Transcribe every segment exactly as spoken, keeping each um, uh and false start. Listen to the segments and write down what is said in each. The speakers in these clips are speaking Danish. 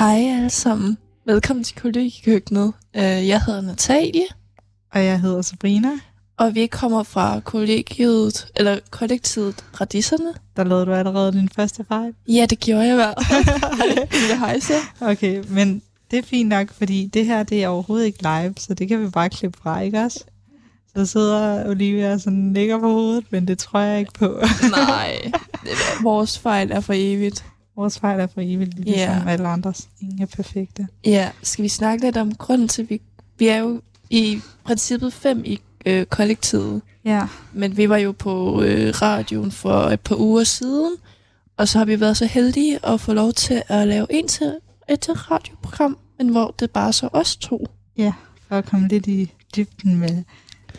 Hej alle sammen. Velkommen til Kollegekøkkenet. Jeg hedder Natalie. Og jeg hedder Sabrina. Og vi kommer fra kollegiet, eller kollektivet Radisserne. Der lavede du allerede din første fejl. Ja, det gjorde jeg bare. Lille hejse. Okay, men det er fint nok, fordi det her det er overhovedet ikke live, så det kan vi bare klippe fra, ikke også? Så sidder Olivia og sådan ligger på hovedet, men det tror jeg ikke på. Nej, vores fejl er for evigt. Vores fejl er for evigt, ligesom yeah. alle andres. Ingen er perfekte. Ja, yeah. Skal vi snakke lidt om grunden til, vi, vi er jo i princippet fem i øh, kollektivet. Ja. Yeah. Men vi var jo på øh, radioen for et par uger siden, og så har vi været så heldige at få lov til at lave en til et til radioprogram, men hvor det bare så os to. Ja, yeah. For at komme lidt i dybden med,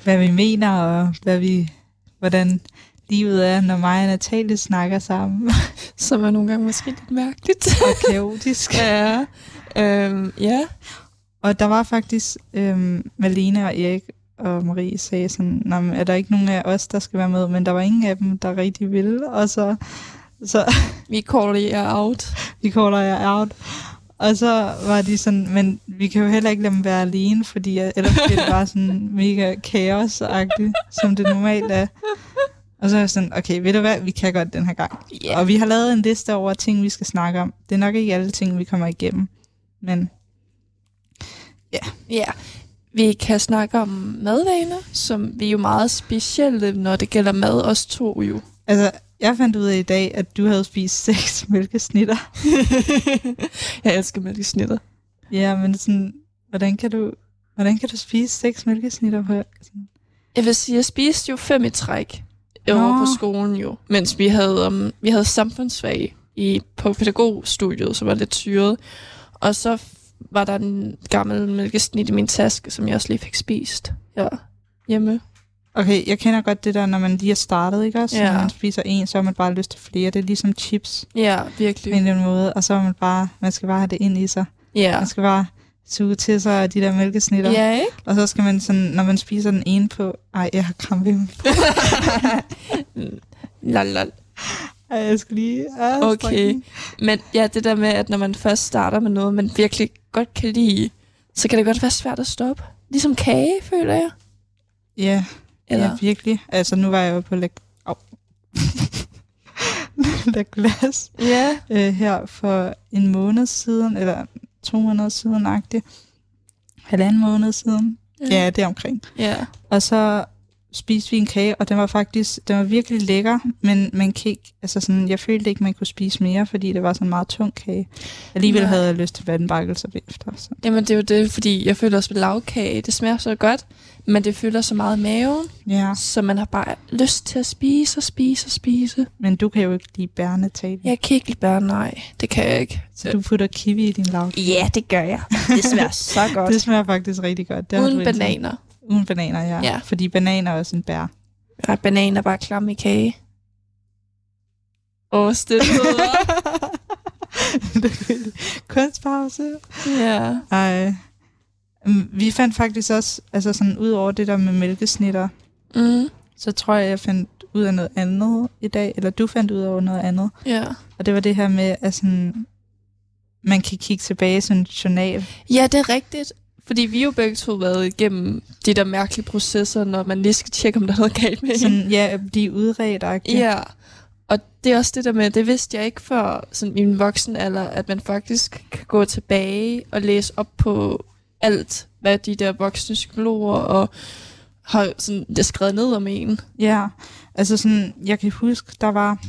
hvad vi mener, og hvad vi, hvordan livet er, når mig og Natalie snakker sammen. Som er nogle gange måske lidt mærkeligt. Og kaotisk. Ja. Øhm, ja. Og der var faktisk, øhm, Malene og Erik og Marie sagde sådan, er der ikke nogen af os, der skal være med, men der var ingen af dem, der rigtig ville, og så... så vi caller jer out. Vi caller jer out. Og så var de sådan, men vi kan jo heller ikke lade dem være alene, fordi ellers bliver det bare sådan mega kaos-agtigt, som det normalt er. Og så er jeg sådan, okay, ved du hvad, vi kan godt den her gang. Yeah. Og vi har lavet en liste over ting, vi skal snakke om. Det er nok ikke alle ting, vi kommer igennem, men ja. Yeah. Ja, yeah. Vi kan snakke om madvaner, som vi er jo meget specielle, når det gælder mad, os to jo. Altså, jeg fandt ud af i dag, at du havde spist seks mælkesnitter. Jeg elsker mælkesnitter. Ja, yeah, men sådan, hvordan kan du, hvordan kan du spise seks mælkesnitter på? Jeg vil sige, jeg spiste jo fem i træk. Jeg var på skolen jo, mens vi havde, um, vi havde samfundsfag i, på pædagogstudiet, som var lidt syret. Og så f- var der en gammel mælkesnit i min taske, som jeg også lige fik spist ja, hjemme. Okay, jeg kender godt det der, når man lige er startet, ikke også? Ja. Når man spiser en, så har man bare lyst til flere. Det er ligesom chips. Ja, virkelig. På en eller anden måde, og så man bare, man skal bare have det ind i sig. Ja. Man skal bare suge til sig de der mælkesnitter. Ja, ikke? Og så skal man sådan, når man spiser den ene på... Ej, jeg har krampe i mig. Lol, lol. Ej, jeg skal lige... Ej, okay, strikken. Men ja, det der med, at når man først starter med noget, man virkelig godt kan lide, så kan det godt være svært at stoppe. Ligesom kage, føler jeg. Ja, Eller? ja virkelig. Altså, nu var jeg jo på læk... Au. læk glas. Ja. Øh, her for en måned siden, eller... to måneder siden-agtigt, halvanden måned siden, mm. ja, det er omkring. Yeah. Og så spiste vi en kage, og den var faktisk, den var virkelig lækker, men man kan ikke, altså sådan, jeg følte ikke, man kunne spise mere, fordi det var sådan en meget tung kage. Alligevel ja. havde jeg lyst til vandbakkelser bagefter. Så. Jamen det er jo det, fordi jeg føler også med lavkage, det smager så godt, men det fylder så meget maven, ja. så man har bare lyst til at spise og spise og spise. Men du kan jo ikke lide bærne, Talia. Jeg kan ikke lide bærne, nej. Det kan jeg ikke. Så du putter kiwi i din lavkage? Ja, det gør jeg. Det smager så godt. Det smager faktisk rigtig godt. Det Uden bananer. Uden bananer, ja. ja. Fordi bananer er også en bær. Ja, bananer bare klamme i kage. Åh, stillheder. Kunstpause. Ja. Ej. Vi fandt faktisk også, altså sådan ud over det der med mælkesnitter, mm. så tror jeg, jeg fandt ud af noget andet i dag, eller du fandt ud af noget andet. Ja. Og det var det her med, at sådan, man kan kigge tilbage i sådan en journal. Ja, det er rigtigt. Fordi vi jo begge to har været igennem de der mærkelige processer, når man lige skal tjekke, om der er noget galt med sådan, ja, blive udredt-agtigt. Ja, og det er også det der med, det vidste jeg ikke før sådan i min voksenalder, at man faktisk kan gå tilbage og læse op på alt, hvad de der voksne psykologer og har sådan, det skrevet ned om en. Ja, altså sådan, jeg kan huske, der var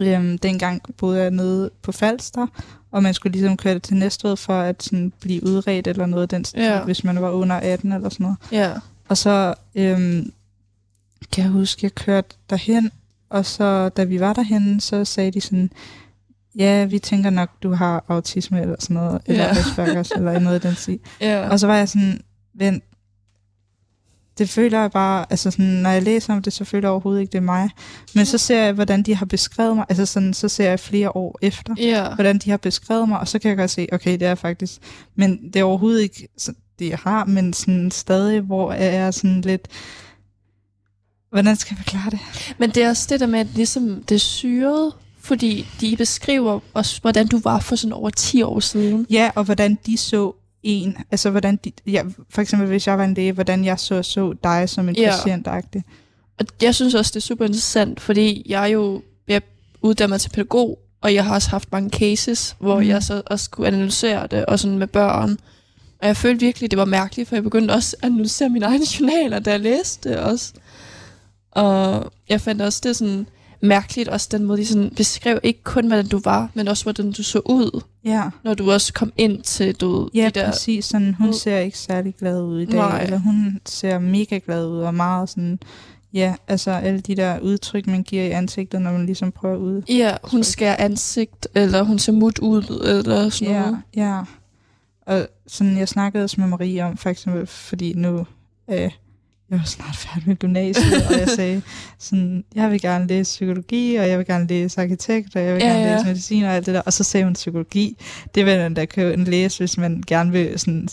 øhm, dengang boede jeg nede på Falster, og man skulle ligesom køre det til Næstved for at sådan, blive udredt eller noget, den, ja. hvis man var under atten eller sådan noget. Ja. Og så øhm, kan jeg huske, jeg kørte derhen, og så da vi var derhen, så sagde de sådan, ja, vi tænker nok, du har autisme eller sådan noget, eller yeah. Aspergers, eller noget i den stil. Yeah. Og så var jeg sådan, vent, det føler jeg bare, altså sådan, når jeg læser om det, så føler jeg overhovedet ikke, det er mig. Men så ser jeg, hvordan de har beskrevet mig, altså sådan, så ser jeg flere år efter, yeah. hvordan de har beskrevet mig, og så kan jeg godt se, okay, det er faktisk, men det er overhovedet ikke det, jeg har, men sådan stadig, hvor jeg er sådan lidt, hvordan skal jeg forklare det? Men det er også det der med, at ligesom det syrede, fordi de beskriver også, hvordan du var for sådan over ti år siden. Ja, og hvordan de så en, altså hvordan de, ja, for eksempel hvis jeg var en læge, hvordan jeg så så dig som en ja. patientagtig. Og jeg synes også, det er super interessant, fordi jeg jo jeg uddanner mig til pædagog, og jeg har også haft mange cases, hvor mm. jeg så også skulle analysere det, og sådan med børn. Og jeg følte virkelig, det var mærkeligt, for jeg begyndte også at analysere mine egne journaler, da jeg læste det også. Og jeg fandt også det sådan mærkeligt, også den måde, de sådan beskrev ikke kun, hvordan du var, men også, hvordan du så ud. Ja. Når du også kom ind til, du... Ja, de der, præcis. Sådan, hun ser ikke særlig glad ud i dag, nej. Eller hun ser mega glad ud, og meget sådan... Ja, altså alle de der udtryk, man giver i ansigtet, når man ligesom prøver ud. Ja, hun skærer ansigt, eller hun ser mut ud, eller sådan ja, noget. Ja, og sådan, jeg snakkede også med Marie om, for eksempel, fordi nu, øh, jeg var snart færdig med gymnasiet, og jeg sagde sådan, jeg vil gerne læse psykologi, og jeg vil gerne læse arkitekt, og jeg vil ja, gerne ja. læse medicin, og alt det der. Og så sagde hun psykologi, det vil man da kan læse, hvis man gerne vil sådan,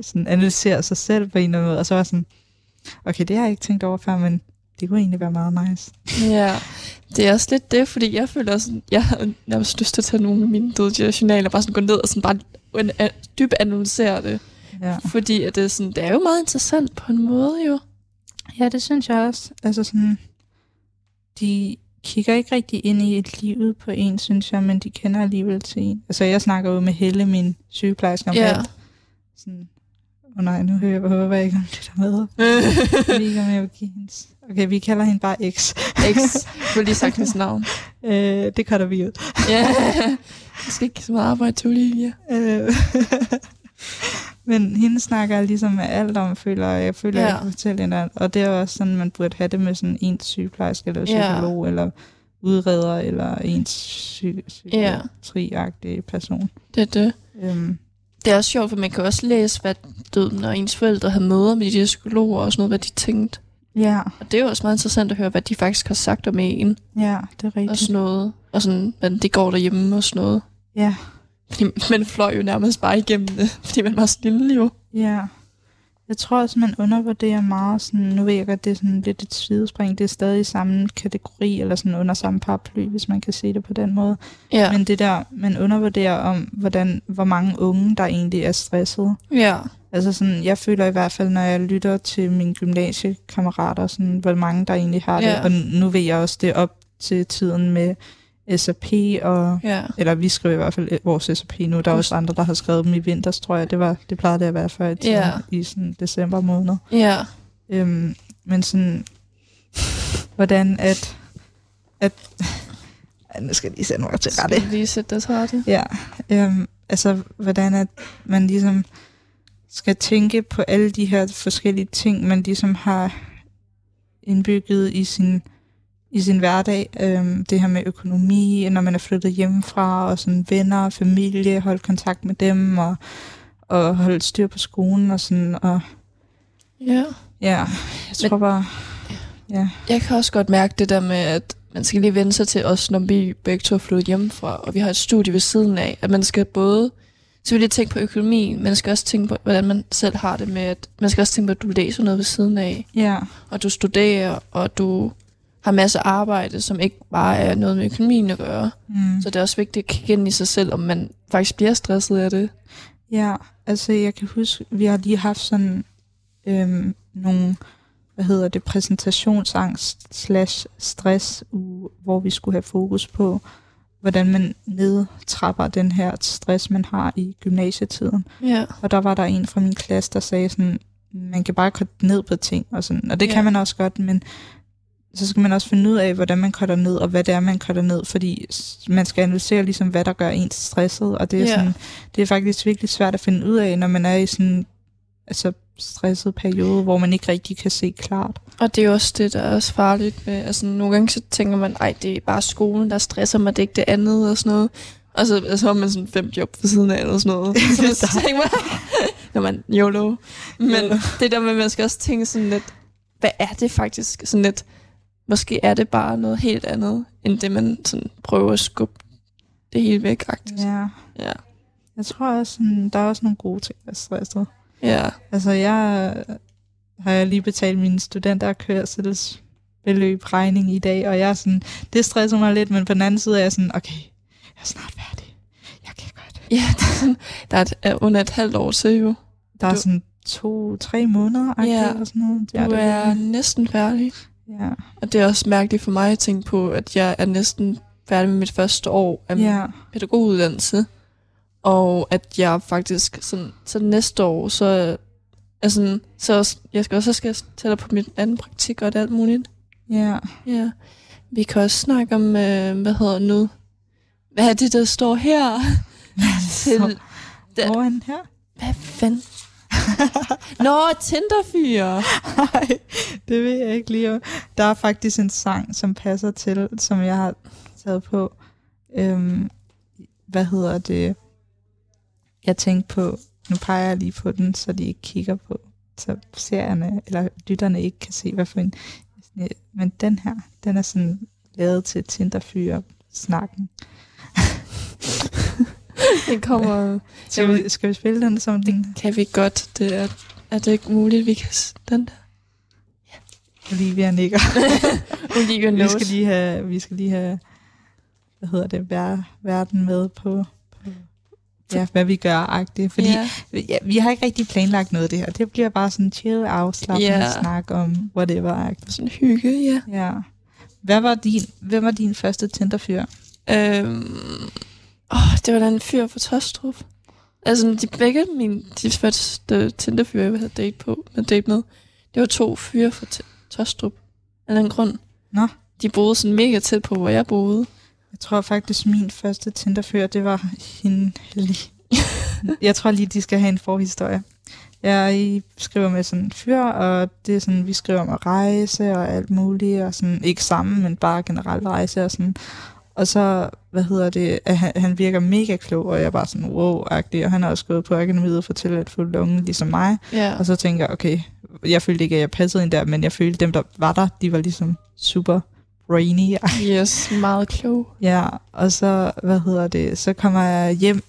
sådan analysere sig selv på en eller anden måde. Og så var sådan, okay, det har jeg ikke tænkt over før, men det kunne egentlig være meget nice. Ja, det er også lidt det, fordi jeg føler også, jeg havde nærmest lyst til at tage nogle af mine døde journaler, bare sådan gå ned og sådan bare dybt analysere det. Ja. Fordi at det, er sådan, det er jo meget interessant på en måde jo. Ja, det synes jeg også. Altså sådan, de kigger ikke rigtig ind i et livet på en, synes jeg, men de kender alligevel til en. Altså jeg snakker jo med Helle, min sygeplejerske, om ja. alt. Sådan... Åh oh nej, nu hører jeg, jeg håber jeg ikke, om det der med. Jeg ved ikke, om jeg vil give hendes. Okay, vi kalder hende bare X. X. Du har lige sagt hendes navn. øh, det cutter vi ud. Ja, jeg skal ikke så meget arbejde til Olivia. Øh. Men hende snakker ligesom med alt om, føler, og jeg føler, ja. jeg kan fortælle hende alt. Og det er jo også sådan, man burde have det med sådan ens sygeplejerske, eller psykolog, ja. eller udreder, eller ens psy- psykiatriagtig person. Det er det. Øhm. Det er også sjovt, for man kan også læse, hvad døden og ens forældre havde møder med de psykologer og sådan noget, hvad de tænkte. Ja. Og det er jo også meget interessant at høre, hvad de faktisk har sagt om en. Ja, det er rigtigt. Og sådan noget. Og sådan, hvordan det går derhjemme og sådan noget. Ja. Fordi man fløj jo nærmest bare igennem det, fordi man var så lille jo. Ja. Jeg tror også, man undervurderer meget sådan, nu ved jeg godt, det er sådan lidt et sidespring, det er stadig i samme kategori, eller sådan under samme paraply, hvis man kan se det på den måde. Ja. Men det der, man undervurderer om, hvordan, hvor mange unge, der egentlig er stressede. Ja. Altså sådan, jeg føler i hvert fald, når jeg lytter til mine gymnasiekammerater, sådan, hvor mange, der egentlig har det. Ja. Og nu ved jeg også det op til tiden med S A P, og, ja. eller vi skriver i hvert fald vores S A P nu, der er også andre, der har skrevet dem i vinters, tror jeg, det, var, det plejede det at være før i, tiden, ja. i sådan december måned. Ja. Øhm, men sådan, hvordan at, at nu skal jeg lige sætte mig til rette. Skal jeg lige sætte dig til rette? Ja, øhm, altså hvordan at man ligesom skal tænke på alle de her forskellige ting, man ligesom har indbygget i sin... i sin hverdag, øhm, det her med økonomi, når man er flyttet hjemmefra, og sådan venner og familie, holde kontakt med dem, og, og holde styr på skolen, og sådan, og... Ja. Ja, jeg tror Men, bare... Ja. Jeg kan også godt mærke det der med, at man skal lige vende sig til os, når vi begge to er flyttet hjemmefra, og vi har et studie ved siden af, at man skal både selvfølgelig tænke på økonomi, men man skal også tænke på, hvordan man selv har det med, at man skal også tænke på, at du læser noget ved siden af, ja. og du studerer, og du... har masser af arbejde, som ikke bare er noget med økonomien at gøre. Mm. Så det er også vigtigt at kigge ind i sig selv, om man faktisk bliver stresset af det. Ja, altså jeg kan huske, vi har lige haft sådan øhm, nogle, hvad hedder det, præsentationsangst slash stress, hvor vi skulle have fokus på, hvordan man nedtrapper den her stress, man har i gymnasietiden. Ja. Og der var der en fra min klasse, der sagde sådan, man kan bare korte ned på ting, og sådan, og det ja. kan man også godt, men så skal man også finde ud af, hvordan man cutter ned, og hvad det er, man cutter ned, fordi man skal analysere, ligesom, hvad der gør ens stresset, og det er, yeah. sådan, det er faktisk virkelig svært at finde ud af, når man er i sådan altså stresset periode, hvor man ikke rigtig kan se klart. Og det er også det, der er også farligt med, altså nogle gange så tænker man, ej, det er bare skolen, der stresser mig, det er ikke det andet, og sådan noget, og så, og så har man sådan fem job ved siden af, eller sådan noget, så, så tænker man, når man, YOLO, men YOLO. Det der med, man skal også tænke sådan lidt, hvad er det faktisk, sådan lidt, måske er det bare noget helt andet, end det, man sådan prøver at skubbe det hele væk, faktisk. Ja. ja. Jeg tror også, sådan, der er også nogle gode ting, der er stresset. Ja. Altså, jeg har jeg lige betalt mine studenterkørsels beløb regning i dag, og jeg er sådan, det stresser mig lidt, men på den anden side er jeg sådan, okay, jeg er snart færdig. Jeg kan godt. Ja, der er, sådan, der er et, under et halvt år til jo. Der er du, sådan to, tre måneder. Ja, eller sådan noget. Det du er, er næsten færdig. Ja. Og det er også mærkeligt for mig at tænke på, at jeg er næsten færdig med mit første år af ja. min pædagoguddannelse. Og at jeg faktisk, sådan, så næste år, så altså, så jeg skal også skal jeg tælle på mit anden praktik og det alt muligt. Ja. Yeah. Yeah. Vi kan også snakke om, øh, hvad hedder nu? Hvad er det, der står her? Hvad er det, til, der, Hvordan her? Hvad fanden? Nå, Tinderfyre! Nej, det ved jeg ikke lige. Der er faktisk en sang, som passer til, som jeg har taget på. Øhm, hvad hedder det? Jeg tænkte på, nu peger jeg lige på den, så de ikke kigger på, så seerne eller lytterne ikke kan se, hvad for en. Men den her, den er sådan lavet til Tinderfyre-snakken. Den kommer... Skal vi, skal vi spille den som den? Kan vi godt. Det er, er det ikke muligt, vi kan den der? Ja. Olivia nikker. Olivia vi, skal lige have, vi skal lige have, hvad hedder det, verden med på... Ja, hvad vi gør-agtigt, fordi yeah. ja, vi har ikke rigtig planlagt noget af det her. Det bliver bare sådan chill, afslappende yeah. snak om whatever-agtigt. Sådan hygge, ja. ja. Hvad var din, hvem var din første Tinder-fyr? Øhm, åh, det var da en fyr fra Tostrup. Altså, de begge mine de første Tinder-fyr, jeg havde date på, med date med, det var to fyre fra Tostrup. Af den grund. Nå. De boede sådan mega tæt på, hvor jeg boede. Jeg tror faktisk, min første Tinderfyr, det var hende lige. Jeg tror lige, de skal have en forhistorie. Jeg skriver med sådan en fyr, og det er sådan, vi skriver om at rejse og alt muligt, og sådan, ikke sammen, men bare generelt rejse og sådan. Og så, hvad hedder det, at han, han virker mega klog, og jeg er bare sådan, wow-agtig, og han har også gået på akademiet for tilladtfulde unge, ligesom mig. Yeah. Og så tænker jeg, okay, jeg følte ikke, at jeg passede ind der, men jeg følte, dem, der var der, de var ligesom super... Rainy. Yes, meget klog. Ja, og så, hvad hedder det, så kommer jeg hjem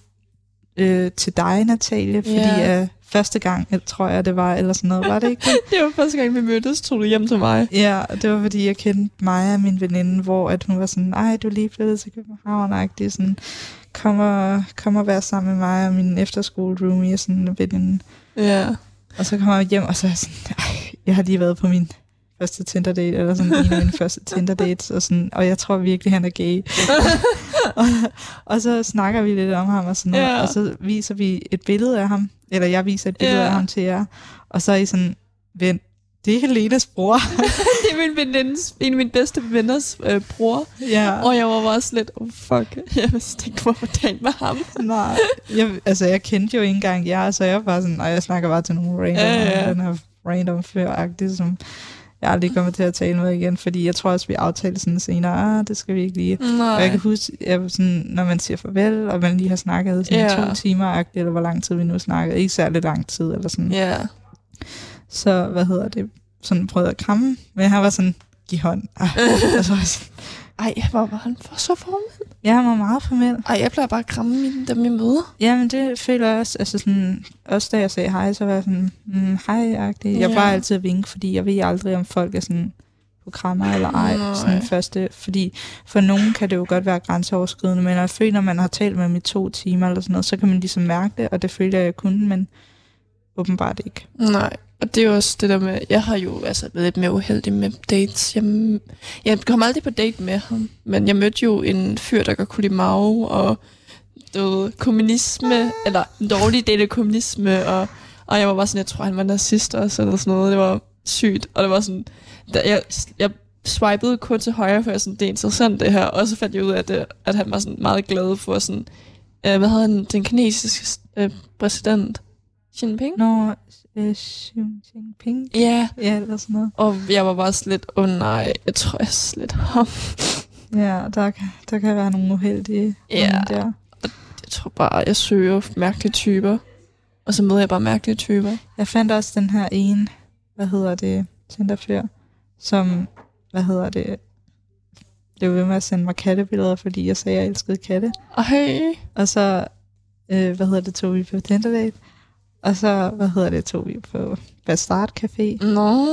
øh, til dig, Natalie, fordi yeah. øh, første gang, tror jeg, det var, eller sådan noget, var det ikke? Det var første gang, vi mødtes, tog du hjem til mig. Ja, det var, fordi jeg kendte Maja, min veninde, hvor at hun var sådan, ej, du er lige flyttet til København-agtig, sådan, kom og, kom og være sammen med mig og min efterskole-roomie, sådan en veninde. Ja. Yeah. Og så kommer jeg hjem, og så er jeg sådan, ej, jeg har lige været på min... første Tinder-date, eller sådan en af mine første Tinder-dates, og, sådan, og jeg tror virkelig, han er gay. og, og så snakker vi lidt om ham, og sådan noget, yeah. og så viser vi et billede af ham, eller jeg viser et billede yeah. af ham til jer, og så er I sådan, vent, det er Helenas bror. Det er min venindens, en af mine bedste venners øh, bror, yeah. og jeg var også lidt, oh fuck, jeg vidste ikke, hvorfor det med ham. Nej, jeg, altså jeg kendte jo ikke engang jer, så jeg var bare sådan, og jeg snakker bare til nogle random, yeah, yeah. den her random før-agtig, som... Jeg er aldrig kommet til at tale med igen, fordi jeg tror også, vi aftalte sådan senere, ah, det skal vi ikke lige. Nej. Og jeg kan huske, jeg sådan, når man siger farvel, og man lige har snakket sådan yeah. to timer-agtigt, eller hvor lang tid vi nu snakkede, ikke særlig lang tid, eller sådan. Yeah. Så, hvad hedder det, sådan prøvede at kramme, men han var sådan, giv hånd. Ah. Og så var jeg sådan, ej, hvor var han for så formel? Ja, han var meget formel. Ej, jeg plejer bare at kramme dem i møder. Ja, men det føler jeg også, altså sådan, også da jeg sagde hej, så var jeg sådan, mm, hej-agtig. Yeah. Jeg plejer altid at vinke, fordi jeg ved aldrig, om folk er sådan på krammer eller ej, no, sådan yeah. første, fordi for nogen kan det jo godt være grænseoverskridende, men jeg føler, når man har talt med dem i to timer eller sådan noget, så kan man ligesom mærke det, og det føler jeg, jeg kunne, men åbenbart ikke. Nej. Og det er også det der med, jeg har jo altså været lidt mere uheldig med dates. Jeg, jeg kom aldrig på date med ham, men jeg mødte jo en fyr, der godt kunne lide Mao, og døde kommunisme, eller en dårlig del af kommunisme, og, og jeg var bare sådan, jeg tror, han var nazist også, eller sådan noget. Det var sygt, og det var sådan, der, jeg, jeg swipede kun til højre, for jeg sådan, det er interessant det her, og så fandt jeg ud af, det, at han var sådan meget glad for sådan, øh, hvad hedder han, den kinesiske øh, præsident, Xi Jinping? Nå, Xi Jinping? Ja. Ja, eller sådan noget. Og jeg var bare slet, åh oh, nej, jeg tror, jeg slet ham. Ja, der, der kan være nogle uheldige. Ja, der. Jeg tror bare, jeg søger mærkelige typer, og så møder jeg bare mærkelige typer. Jeg fandt også den her ene, hvad hedder det, Tinderfyr, som, hvad hedder det, blev ved med at sende mig kattebilleder, fordi jeg sagde, jeg elskede katte. Og hey. Og så, øh, hvad hedder det, tog vi på Tinder-date. Og så, hvad hedder det, tog vi på Bastard Café. Nå.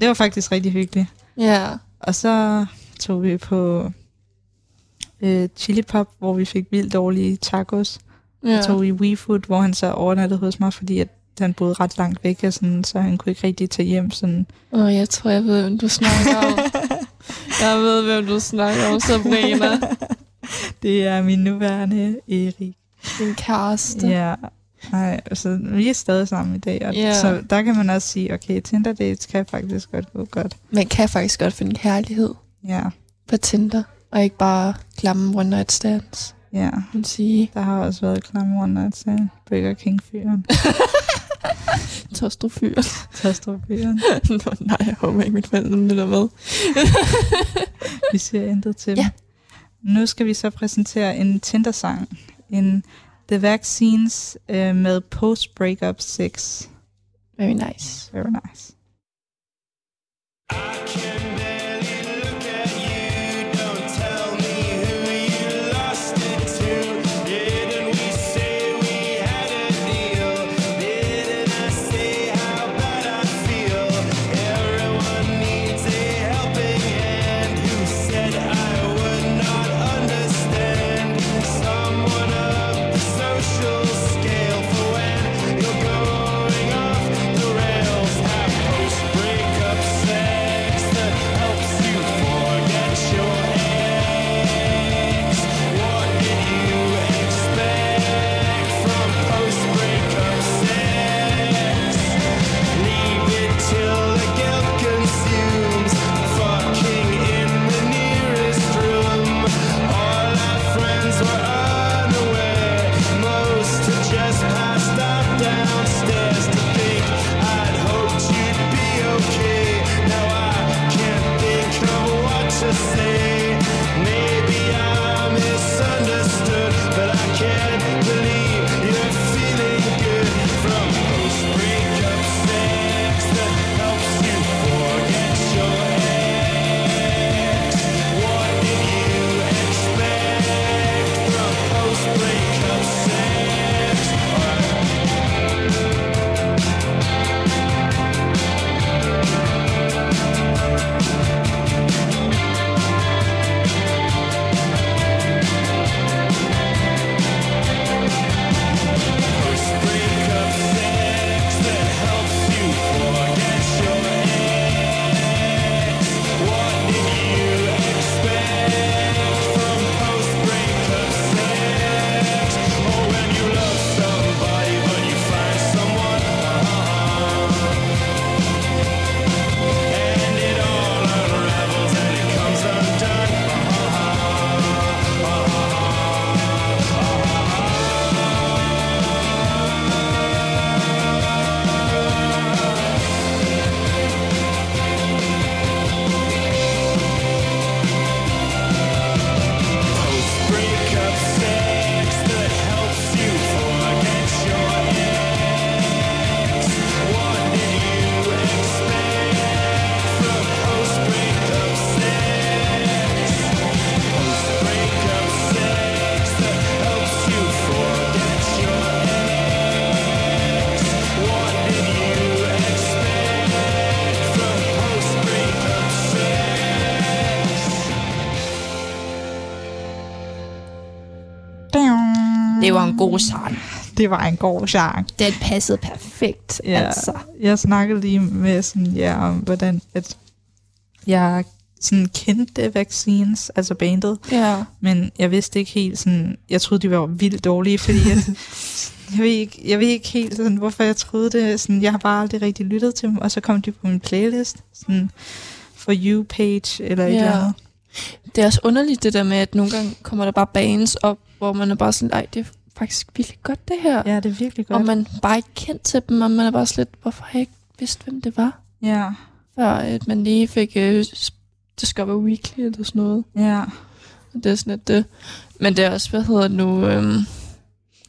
Det var faktisk rigtig hyggeligt. Ja. Og så tog vi på øh, Chili Pop, hvor vi fik vildt dårlige tacos. Ja. Og tog i WeFood, hvor han så overnattede hos mig, fordi at han boede ret langt væk, og sådan, så han kunne ikke rigtig tage hjem. Sådan. Åh, jeg tror, jeg ved, hvem du snakker om. Jeg ved, hvem du snakker om, Sabrina. Det er min nuværende Erik. Din kæreste. Ja. Nej, altså, vi er stadig sammen i dag, og yeah. så der kan man også sige, okay, Tinder dates kan faktisk godt gå godt. Man kan faktisk godt finde kærlighed yeah. på Tinder, og ikke bare klamme one night stands. Ja, yeah. der har også været klamme one night stands. Burger King-fyren. Tostrofyren. Tostrofyren. Nå nej, jeg håber ikke, mit forældre lytter med. Vi siger intet til yeah. Nu skal vi så præsentere en Tinder-sang. En The Vaccines øh, med Post-Breakup sex. Very nice. Very nice. Det var en god sang. Det var en god sang. Den passede perfekt, ja, altså. Jeg snakkede lige med sådan, ja, om, hvordan at jeg sådan kendte Vaccines, altså bandet. Ja. Men jeg vidste ikke helt sådan, jeg troede, de var vildt dårlige, fordi at, jeg, ved ikke, jeg ved ikke helt, sådan, hvorfor jeg troede det. Sådan, jeg har bare aldrig rigtig lyttet til dem, og så kom de på min playlist, sådan for you page eller et ja. eller andet. Det er også underligt det der med, at nogle gange kommer der bare bands op, hvor man er bare sådan, nej, det er faktisk virkelig godt det her. Ja, det er virkelig godt. Og man bare ikke kendt til dem, og man er bare sådan lidt, hvorfor har jeg ikke vidst, hvem det var? Ja. Før at man lige fik uh, Discover Weekly eller sådan noget. Ja. Og det er sådan lidt det. Men det er også, hvad hedder det nu, øhm,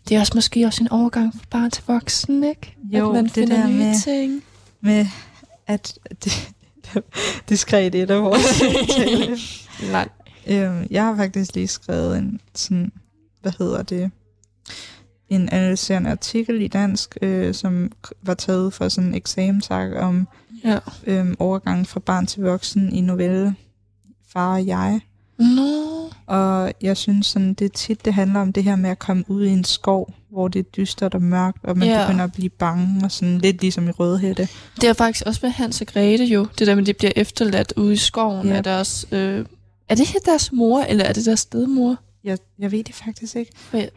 det er også måske også en overgang for barn til voksen, ikke? Jo, at man det finder der nye med, ting. med at... Det det skrev det et af vores tale. Nej. Øhm, jeg har faktisk lige skrevet en sådan, hvad hedder det, en analyserende artikel i dansk, øh, som var taget fra sådan en eksamensark om ja. øhm, overgangen fra barn til voksen i novelle. far og jeg. No. Og jeg synes sådan, det tit, det handler om det her med at komme ud i en skov, hvor det er dystert og mørkt, og man yeah. begynder at blive bange, og sådan lidt ligesom i Rødhætte. Det er faktisk også med Hans og Grete jo, det der med, de bliver efterladt ude i skoven. Yep. Er, deres, øh, er det her deres mor, eller er det deres stedmor? Jeg, jeg ved det faktisk ikke.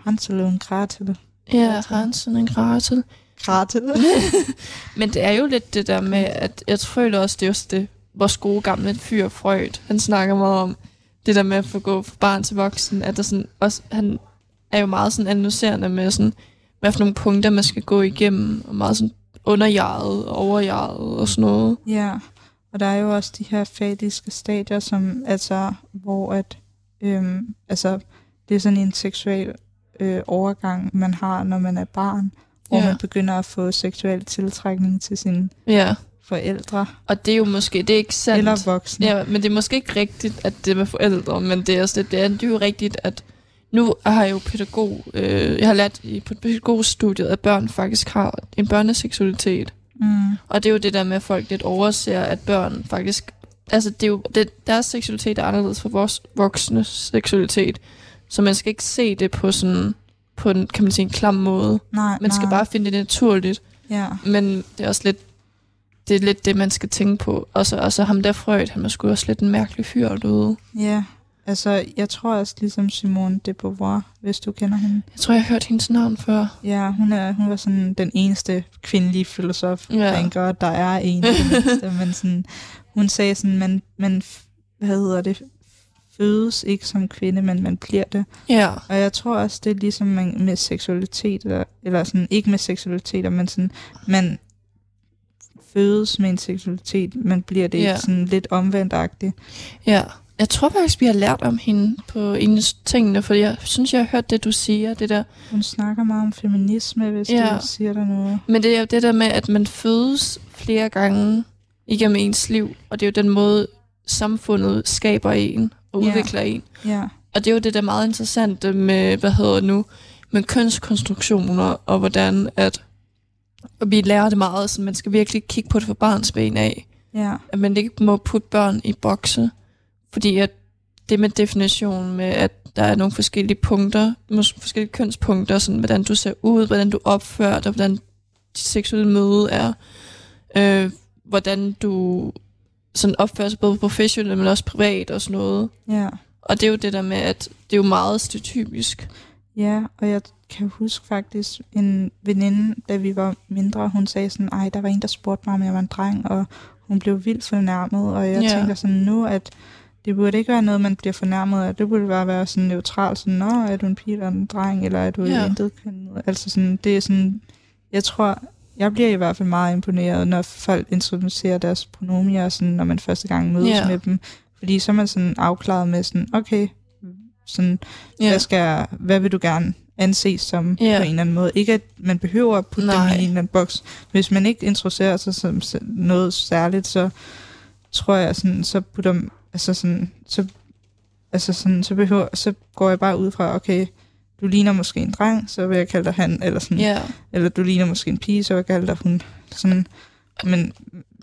Hansel og en Gretel. Ja, Hansel og en Gretel. Gretel. Men det er jo lidt det der med, at jeg føler også, det er også det, vores gode gamle fyr Freud, han snakker meget om, det der med at få gå fra barn til voksen, at der sådan også, han er jo meget sådan analyserende med sådan, hvad for nogle punkter man skal gå igennem, og meget sådan underjaget og overjaget og sådan noget. Ja, og der er jo også de her fatiske stadier, som altså, hvor at, øhm, altså, det er sådan en seksuel øh, overgang, man har, når man er barn, hvor ja. man begynder at få seksuel tiltrækning til sin ja. forældre. Og det er jo måske, det er ikke sandt. Eller voksne. Ja, men det er måske ikke rigtigt, at det er med forældre, men det er også det, det er, det er jo rigtigt, at nu har jeg jo pædagog, øh, jeg har lært på et pædagogstudiet, at børn faktisk har en børneseksualitet. Mm. Og det er jo det der med, at folk lidt overser, at børn faktisk, altså det er jo, det, deres seksualitet er anderledes fra vores voksne seksualitet, så man skal ikke se det på sådan, på en, kan man sige, en klam måde. Nej, man skal nej. bare finde det naturligt. Ja. Men det er også lidt, det er lidt det, man skal tænke på. Og så, og så ham der Freud, han var sgu også lidt en mærkelig fyr derude. Ja, altså jeg tror også ligesom Simone de Beauvoir, hvis du kender hende. Jeg tror, jeg har hørt hendes navn før. Ja, hun, er, hun var sådan den eneste kvindelige filosof, ja. der, gør, der er en. Men sådan, hun sagde sådan, man, man, hvad hedder det, fødes ikke som kvinde, men man bliver det. Ja. Og jeg tror også, det er ligesom man, med seksualitet, eller, eller sådan, ikke med seksualitet, men sådan, man fødes med en seksualitet, men bliver det ja. sådan lidt omvendt-agtigt. Ja, jeg tror faktisk, vi har lært om hende på en af tingene, for jeg synes, jeg har hørt det, du siger, det der. Hun snakker meget om feminisme, hvis ja. du siger der noget. Men det er jo det der med, at man fødes flere gange igennem ens liv, og det er jo den måde, samfundet skaber en og udvikler ja. en. Ja. Og det er jo det der meget interessante med, hvad hedder nu, med kønskonstruktioner, og hvordan at og vi lærer det meget, så man skal virkelig kigge på det fra barns ben af. Ja. At man ikke må putte børn i bokse. Fordi at det med definitionen med, at der er nogle forskellige punkter, nogle forskellige kønspunkter, sådan hvordan du ser ud, hvordan du opfører dig, hvordan dit seksuelle møde er, øh, hvordan du sådan opfører sig både professionelt, men også privat og sådan noget. Ja. Og det er jo det der med, at det er jo meget stereotypisk. Ja, og jeg kan huske faktisk en veninde, da vi var mindre, hun sagde sådan, ej, der var en, der spurgte mig, om jeg var en dreng, og hun blev vildt fornærmet, og jeg ja. tænker sådan nu, at det burde ikke være noget, man bliver fornærmet af, det burde bare være sådan neutralt, sådan, nå, er du en pige eller en dreng, eller er du ja. intetkønnet? Altså sådan, det er sådan, jeg tror, jeg bliver i hvert fald meget imponeret, når folk introducerer deres pronomier, sådan, når man første gang mødes ja. med dem, fordi så er man sådan afklaret med sådan, okay, sådan, yeah. hvad, skal, hvad vil du gerne anses som yeah. på en eller anden måde. Ikke at man behøver at putte Nej. dem i en eller anden boks. Hvis man ikke interesserer sig som noget særligt, så tror jeg sådan, så putter altså sådan, så, altså sådan, så, behøver, så går jeg bare ud fra, okay, du ligner måske en dreng, så vil jeg kalde dig han, eller sådan, yeah. eller du ligner måske en pige, så vil jeg kalde dig hun. Sådan, men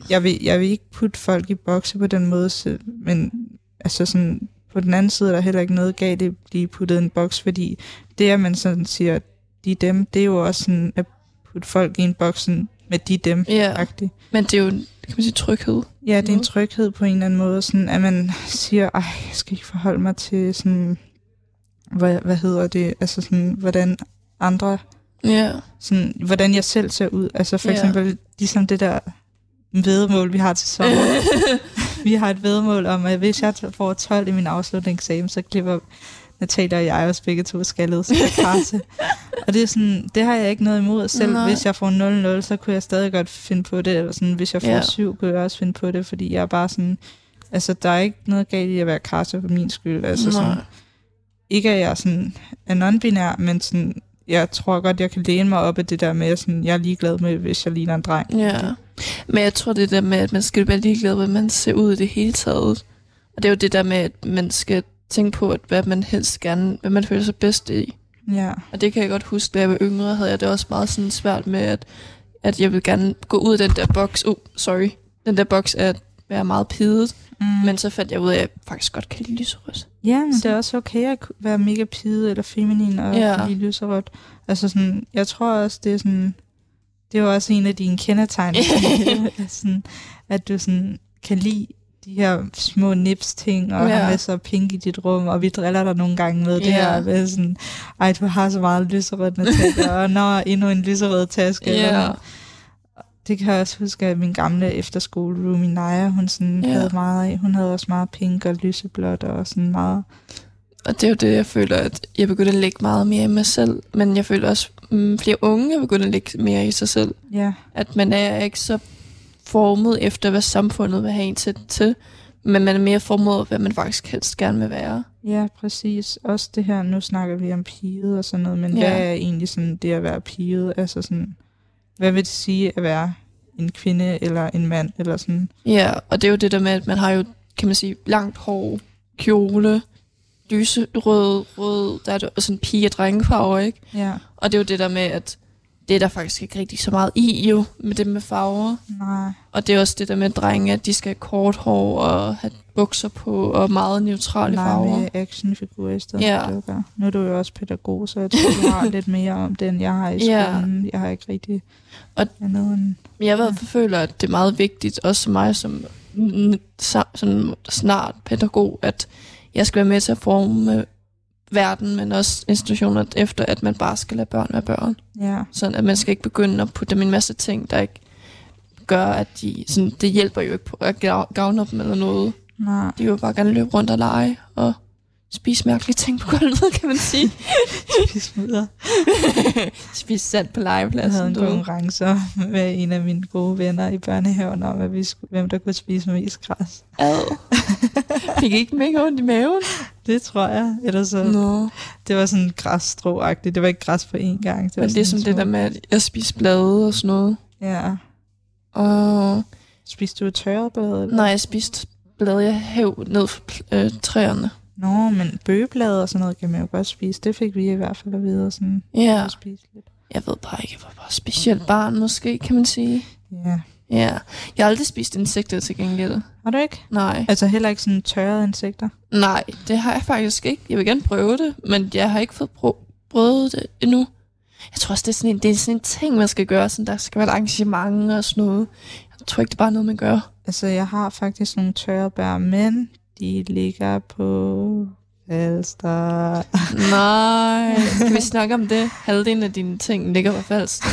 jeg vil, jeg vil ikke putte folk i bokse på den måde, så, men altså sådan, på den anden side er der heller ikke noget galt i at blive puttet i en boks, fordi det, at man sådan siger, de dem, det er jo også sådan at putte folk i en boks med de dem. Ja, men det er jo, kan man sige, tryghed. Ja, det er en tryghed på en eller anden måde, sådan at man siger, ej, jeg skal ikke forholde mig til sådan, hvad, hvad hedder det, altså sådan, hvordan andre, ja. sådan, hvordan jeg selv ser ud. Altså for eksempel, ja. ligesom det der væddemål, vi har til sommer. Vi har et væddemål om, at hvis jeg får tolv i min afsluttende eksamen, så klipper Natalia og jeg også begge to skaldede skaldkasse. Og det er sådan, det har jeg ikke noget imod. Selv Nej. hvis jeg får nul nul, så kunne jeg stadig godt finde på det. Eller sådan, hvis jeg får yeah. syv, kunne jeg også finde på det, fordi jeg er bare sådan, altså der er ikke noget galt i at være kasse for min skyld. Altså sådan, ikke at jeg sådan er non-binær, men sådan, jeg tror godt, jeg kan læne mig op af det der med, sådan, jeg er ligeglad med, hvis jeg ligner en dreng. Ja, men jeg tror det der med, at man skal være ligeglad med, at man ser ud i det hele taget. Og det er jo det der med, at man skal tænke på, at hvad man helst gerne, hvad man føler sig bedst i. Ja. Og det kan jeg godt huske, da jeg var yngre, havde jeg det også meget sådan svært med, at, at jeg ville gerne gå ud af den der boks, oh, sorry, den der boks at være meget pidet. Mm. Men så fandt jeg ud af, at jeg faktisk godt kan lide lyserødt. Ja, men det er også okay at være mega pige eller feminin og ja. Kan lide lyserødt. Altså sådan, jeg tror også, det er sådan... Det er jo også en af dine kendetegn, sådan, at du sådan kan lide de her små nips-ting, og ja. Har masser af pink i dit rum, og vi driller dig nogle gange med det ja. Her, med sådan, ej, du har så meget lyserødne tasker, og når endnu en lyserød taske. Ja. Eller, det kan jeg også huske, at min gamle efterskole-roomie Naja, hun sådan ja. Havde meget af, hun havde også meget pink og lyseblåt, og sådan meget... Og det er jo det, jeg føler, at jeg begynder at lægge meget mere i mig selv, men jeg føler også, mm, flere unge er begyndt at lægge mere i sig selv. Yeah. At man er ikke så formet efter, hvad samfundet vil have en til, til men man er mere formet, hvad man faktisk helst gerne vil være. Ja, præcis. Også det her, nu snakker vi om piget og sådan noget, men yeah. hvad er egentlig sådan det at være piget? Altså sådan, hvad vil det sige at være en kvinde eller en mand? Eller sådan? Ja, og det er jo det der med, at man har jo, kan man sige, langt hår, kjole... lyse, rød, rød, der er det sådan pige- og drengefarver, ikke? Ja. Og det er jo det der med, at det er der faktisk ikke rigtig så meget i jo, med det med farver. Nej. Og det er også det der med drenge, at de skal have kort hår og have bukser på og meget neutrale Nej, farver. Nej, med actionfigurer i stedet ja. For dukker. Nu er du jo også pædagog, så jeg tror, du har lidt mere om det, end jeg har i skolen. Ja. Jeg har ikke rigtig og andet end... Jeg ja. Føler, at det er meget vigtigt, også mig som, som snart pædagog, at jeg skal være med til at forme verden, men også institutioner efter, at man bare skal lade børn være børn. Yeah. Sådan, at man skal ikke begynde at putte dem en masse ting, der ikke gør, at de... Sådan, det hjælper jo ikke på at gavne dem eller noget. Nej. De vil jo bare gerne løbe rundt og lege og spise mærkelige ting på gulvet, kan man sige. Spise mudder. Spise sand på legepladsen. Jeg havde en konkurrence med en af mine gode venner i børnehaven om, at vi skulle, hvem der kunne spise mest græs. Ad. Fik ikke mega ondt i maven? Det tror jeg. Eller så, no. Det var sådan græsstrå-agtigt. Det var ikke græs på én gang. Det var Men det er som det der med, at jeg spiste blade og sådan noget. Ja. Og... Spiste du tørre blade? Eller? Nej, jeg spiste blade, jeg hæv ned fra øh, træerne. Nå, men bøgeblade og sådan noget kan man jo godt spise. Det fik vi i hvert fald at vide. Sådan, yeah. at spise lidt. Jeg ved bare ikke, jeg var bare specielt barn måske, kan man sige. Ja. Yeah. Ja. Yeah. Jeg har aldrig spist insekter til gengæld. Har du ikke? Nej. Altså heller ikke sådan tørrede insekter? Nej, det har jeg faktisk ikke. Jeg vil gerne prøve det, men jeg har ikke fået prøvet det endnu. Jeg tror også, det er sådan en, det er sådan en ting, man skal gøre. Sådan, der skal være et arrangement og sådan noget. Jeg tror ikke, det er bare noget, man gør. Altså, jeg har faktisk nogle tørrede bær, men... De ligger på Falster. Nej, kan vi snakke om det? Halvdelen af dine ting ligger på Falster.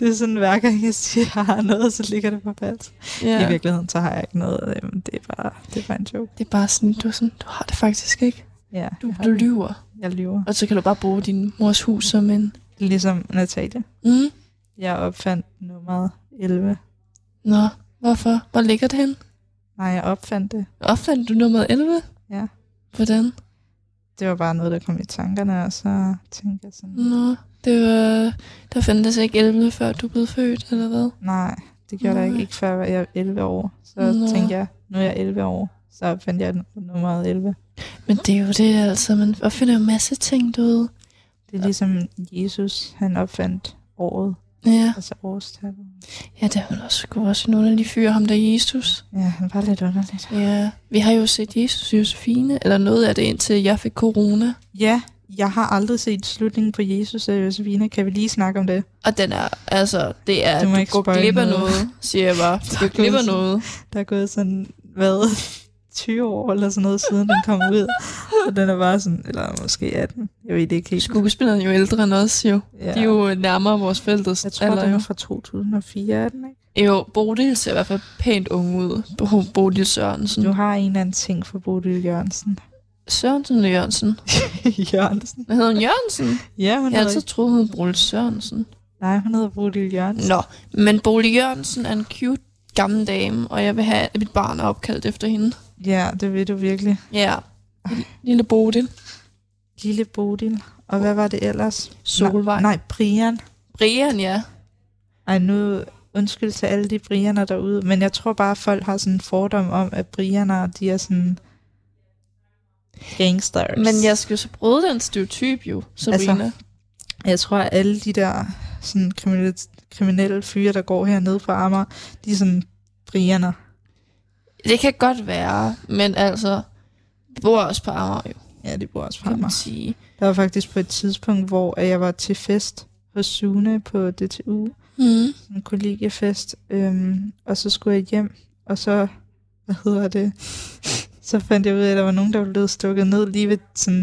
Det er sådan, hver gang jeg siger, jeg har noget, så ligger det på Falster. Yeah. I virkeligheden, så har jeg ikke noget. Jamen, det, er bare, det er bare en joke. Det er bare sådan, du, sådan, du har det faktisk ikke. Ja, du, du lyver. Jeg lyver. Og så kan du bare bruge din mors hus som en... Ligesom Natalia. Mm. Jeg opfandt nummer elleve. Nå, hvorfor? Hvor ligger det hen? Nej, jeg opfandt det. Opfandt du nummer elleve? Ja. Hvordan? Det var bare noget, der kom i tankerne, og så tænkte jeg sådan... Nå, det var... Der fandtes ikke elleve, før du blev født, eller hvad? Nej, det gjorde Nå. Der ikke, ikke før jeg var elleve år. Så Nå. Tænkte jeg, nu er jeg elleve år, så opfandt jeg nummer elleve. Men det er jo det, altså. Man opfinder jo en masse ting, du ved. Det er ligesom Jesus, han opfandt året. Ja. Altså årstallet. Ja, det var også sgu også en underlig fyr, ham der Jesus. Ja, han var lidt underligt. Ja, vi har jo set Jesus og Josefine, eller noget af det, indtil jeg fik corona. Ja, jeg har aldrig set slutningen på Jesus og Josefine. Kan vi lige snakke om det? Og den er, altså, det er, du, du går glip af noget. noget, siger jeg bare. Du går glip af noget. Der er gået sådan, hvad, tyve år eller sådan noget, siden den kom ud. Og den er bare sådan, eller måske atten. Jeg ved det ikke helt. Skuespilleren jo ældre end os jo. Ja. De er jo nærmere vores feltes. Jeg tror, den er fra to tusind og fire, er den ikke? Jo, Bodil ser i hvert fald pænt unge ud. Bodil Sørensen. Du har en eller anden ting for Bodil Jørgensen. Sørensen og Jørgensen? Jørgensen. Hvad hedder hun? Jørgensen? Ja, hun Jeg altid ikke... troede, hun Bodil Sørensen. Nej, hun hedder Bodil Jørgensen. Nå, men Bodil Jørgensen er en cute gammel dame, og jeg vil have, at mit barn er opkaldt efter hende. Ja, det vil du virkelig. Ja. Lille Bodil. Lille Bodil. Og hvad var det ellers? Solvej. Nej, Brian. Brian, ja. Ej, nu undskyld til alle de Brianer derude, men jeg tror bare, at folk har sådan en fordom om, at Brianer, de er sådan gangsters. Men jeg skal jo så bryde den stereotyp jo, Sabrina. Altså, jeg tror, at alle de der sådan kriminelle, kriminelle fyre, der går hernede på Amager, de er sådan Brianer. Det kan godt være, men altså, det bor også på Amager jo. Ja, det bor også på Amager. Der var faktisk på et tidspunkt, hvor jeg var til fest hos Sune på D T U. Mm. En kollegiefest. Øhm, og så skulle jeg hjem, og så, hvad hedder det, så fandt jeg ud af, at der var nogen, der blev stukket ned lige ved sådan,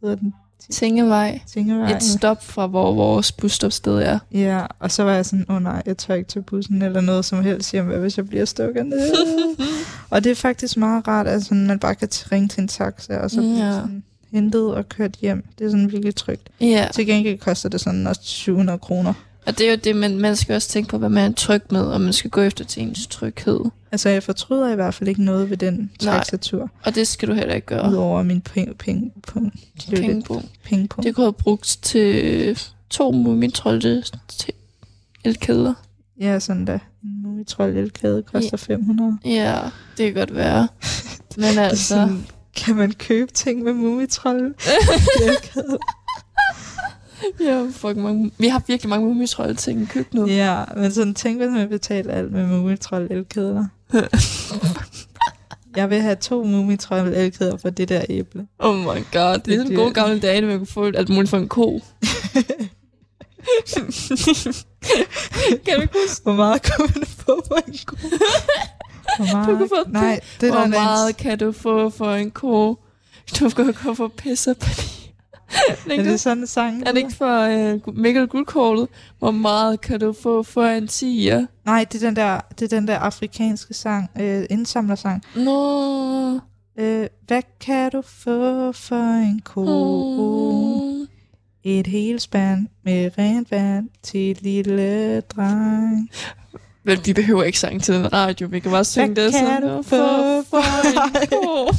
hvad hedder den? Tingevej. Tingevej. Et stop fra, hvor vores busstopsted er. Ja, og så var jeg sådan, åh oh, nej, jeg tør ikke til bussen eller noget som helst. Jamen, hvad hvis jeg bliver stukket ned? Og det er faktisk meget rart, at sådan, man bare kan ringe til en taxa, og så bliver ja. sådan hentet og kørt hjem. Det er sådan virkelig trygt. Ja. Til gengæld koster det sådan også syv hundrede kroner. Og det er jo det, men man skal også tænke på, hvad man er tryg med, og man skal gå efter til ens tryghed. Altså, jeg fortryder i hvert fald ikke noget ved den taxatur. Nej, og det skal du heller ikke gøre. Udover min pengepunkt. Pengepunkt. Det kunne have brugt til to mumitrolde elkæder. Ja, sådan da. En mumitrolde elkæde koster ja. fem hundrede. Ja, det kan godt være. Men altså... Sådan, kan man købe ting med mumitrolde elkæder? Ja, fuck mange. Vi har virkelig mange mumitrolde ting i køkkenet. Ja, men sådan tænk, hvis man betaler alt med mumitrolde elkæder. Jeg vil have to mumitrolde elkæder for det der æble. Oh my god, det er ligesom gode gamle dage, når man kunne få alt muligt for en ko. Kan du ikke huske? Hvor meget kunne man få for en ko? Hvor meget, få... Nej, det Hvor der meget en... kan du få for en ko? Du kan gå for pisse på det. Er det, det sådan en sang? Er det ikke for uh, Mikkel Guldkortet? Hvor meget kan du få for en tiger? Nej, det er den der, det er den der afrikanske sang, øh, indsamlersang. Nå. Øh, hvad kan du få for en ko? Mm. Et helt spand med rent vand til et lille dreng. Men vi behøver ikke sang til den radio, vi kan bare synge det sådan. Hvad kan du få for en ko?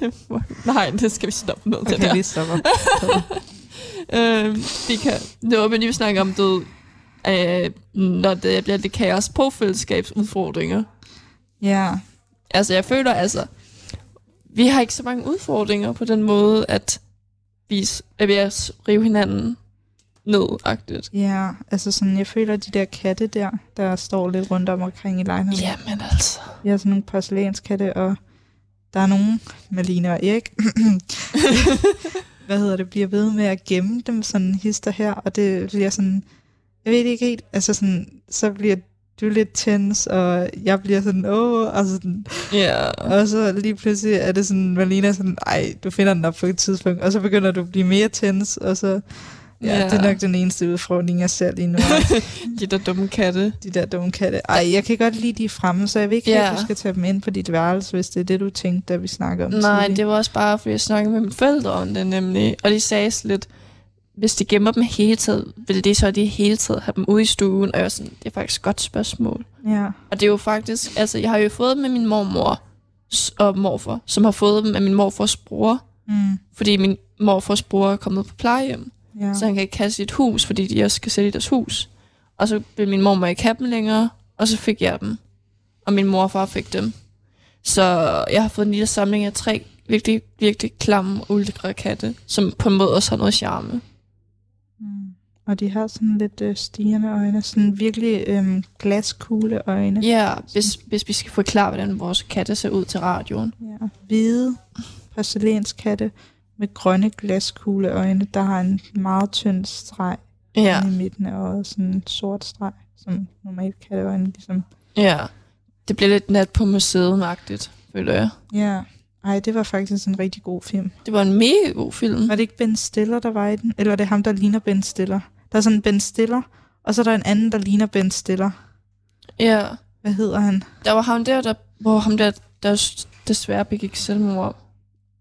Det må... Nej, det skal vi stoppe med. Okay, det der. Vi stopper. øhm, vi kan... Nå, men vi snakker om død, øh, når det bliver det kaos på fællesskabsudfordringer. Ja. Altså, jeg føler altså, vi har ikke så mange udfordringer på den måde, at vi er ved at rive hinanden ned-agtigt. Ja, altså sådan, jeg føler de der katte der, der står lidt rundt om omkring i lejligheden. Jamen altså. Jeg har sådan nogle porcelænskatte, og der er nogen, Malina og Erik, hvad hedder det, bliver ved med at gemme dem sådan hister her, og det bliver sådan, jeg ved ikke helt, altså sådan, så bliver du lidt tens, og jeg bliver sådan, åh, og sådan, yeah. Og så lige pludselig er det sådan, Malina sådan, ej, du finder den op på et tidspunkt, og så begynder du at blive mere tens, og så, ja, yeah. Det er nok den eneste udfordring, jeg ser lige nu. de der dumme katte. De der dumme katte. Ej, jeg kan godt lide de fremme, så jeg ved ikke, yeah. at du skal tage dem ind på dit værelse, hvis det er det, du tænkte, da vi snakkede om tidligere. Nej, tidlig. Det var også bare, fordi jeg snakkede med mine forældre om det nemlig, og de sagde lidt, hvis de gemmer dem hele tiden, vil det så de hele tiden have dem ude i stuen? Og jeg var sådan, det er faktisk et godt spørgsmål. Yeah. Og det er jo faktisk, altså jeg har jo fået dem af min mormor og morfar, som har fået dem af min morfars bror, mm. fordi min morfars bror er kommet på plejehjem. Ja. Så han kan ikke kaste i et hus, fordi de også skal sælge i deres hus. Og så blev min mormor ikke have dem længere, og så fik jeg dem. Og min mor og far fik dem. Så jeg har fået en lille samling af tre virkelig, virkelig klamme, ulækre katte, som på en måde også har noget charme. Mm. Og de har sådan lidt øh, stigende øjne, sådan virkelig øh, glaskugle øjne. Ja, hvis, hvis vi skal forklare, hvordan vores katte ser ud til radioen. Ja. Hvide porcelænskatte med grønne glaskugleøjne, der har en meget tynd streg ja. i midten af øjet, sådan en sort streg, som normalt katteøjne ligesom. Ja, det bliver lidt Nat på museet-agtigt, føler jeg. Ja, ej, det var faktisk en rigtig god film. Det var en mega god film. Var det ikke Ben Stiller, der var i den? Eller var det ham, der ligner Ben Stiller? Der er sådan en Ben Stiller, og så er der en anden, der ligner Ben Stiller. Ja. Hvad hedder han? Der var ham der, der hvor ham der, der desværre begik selvmord,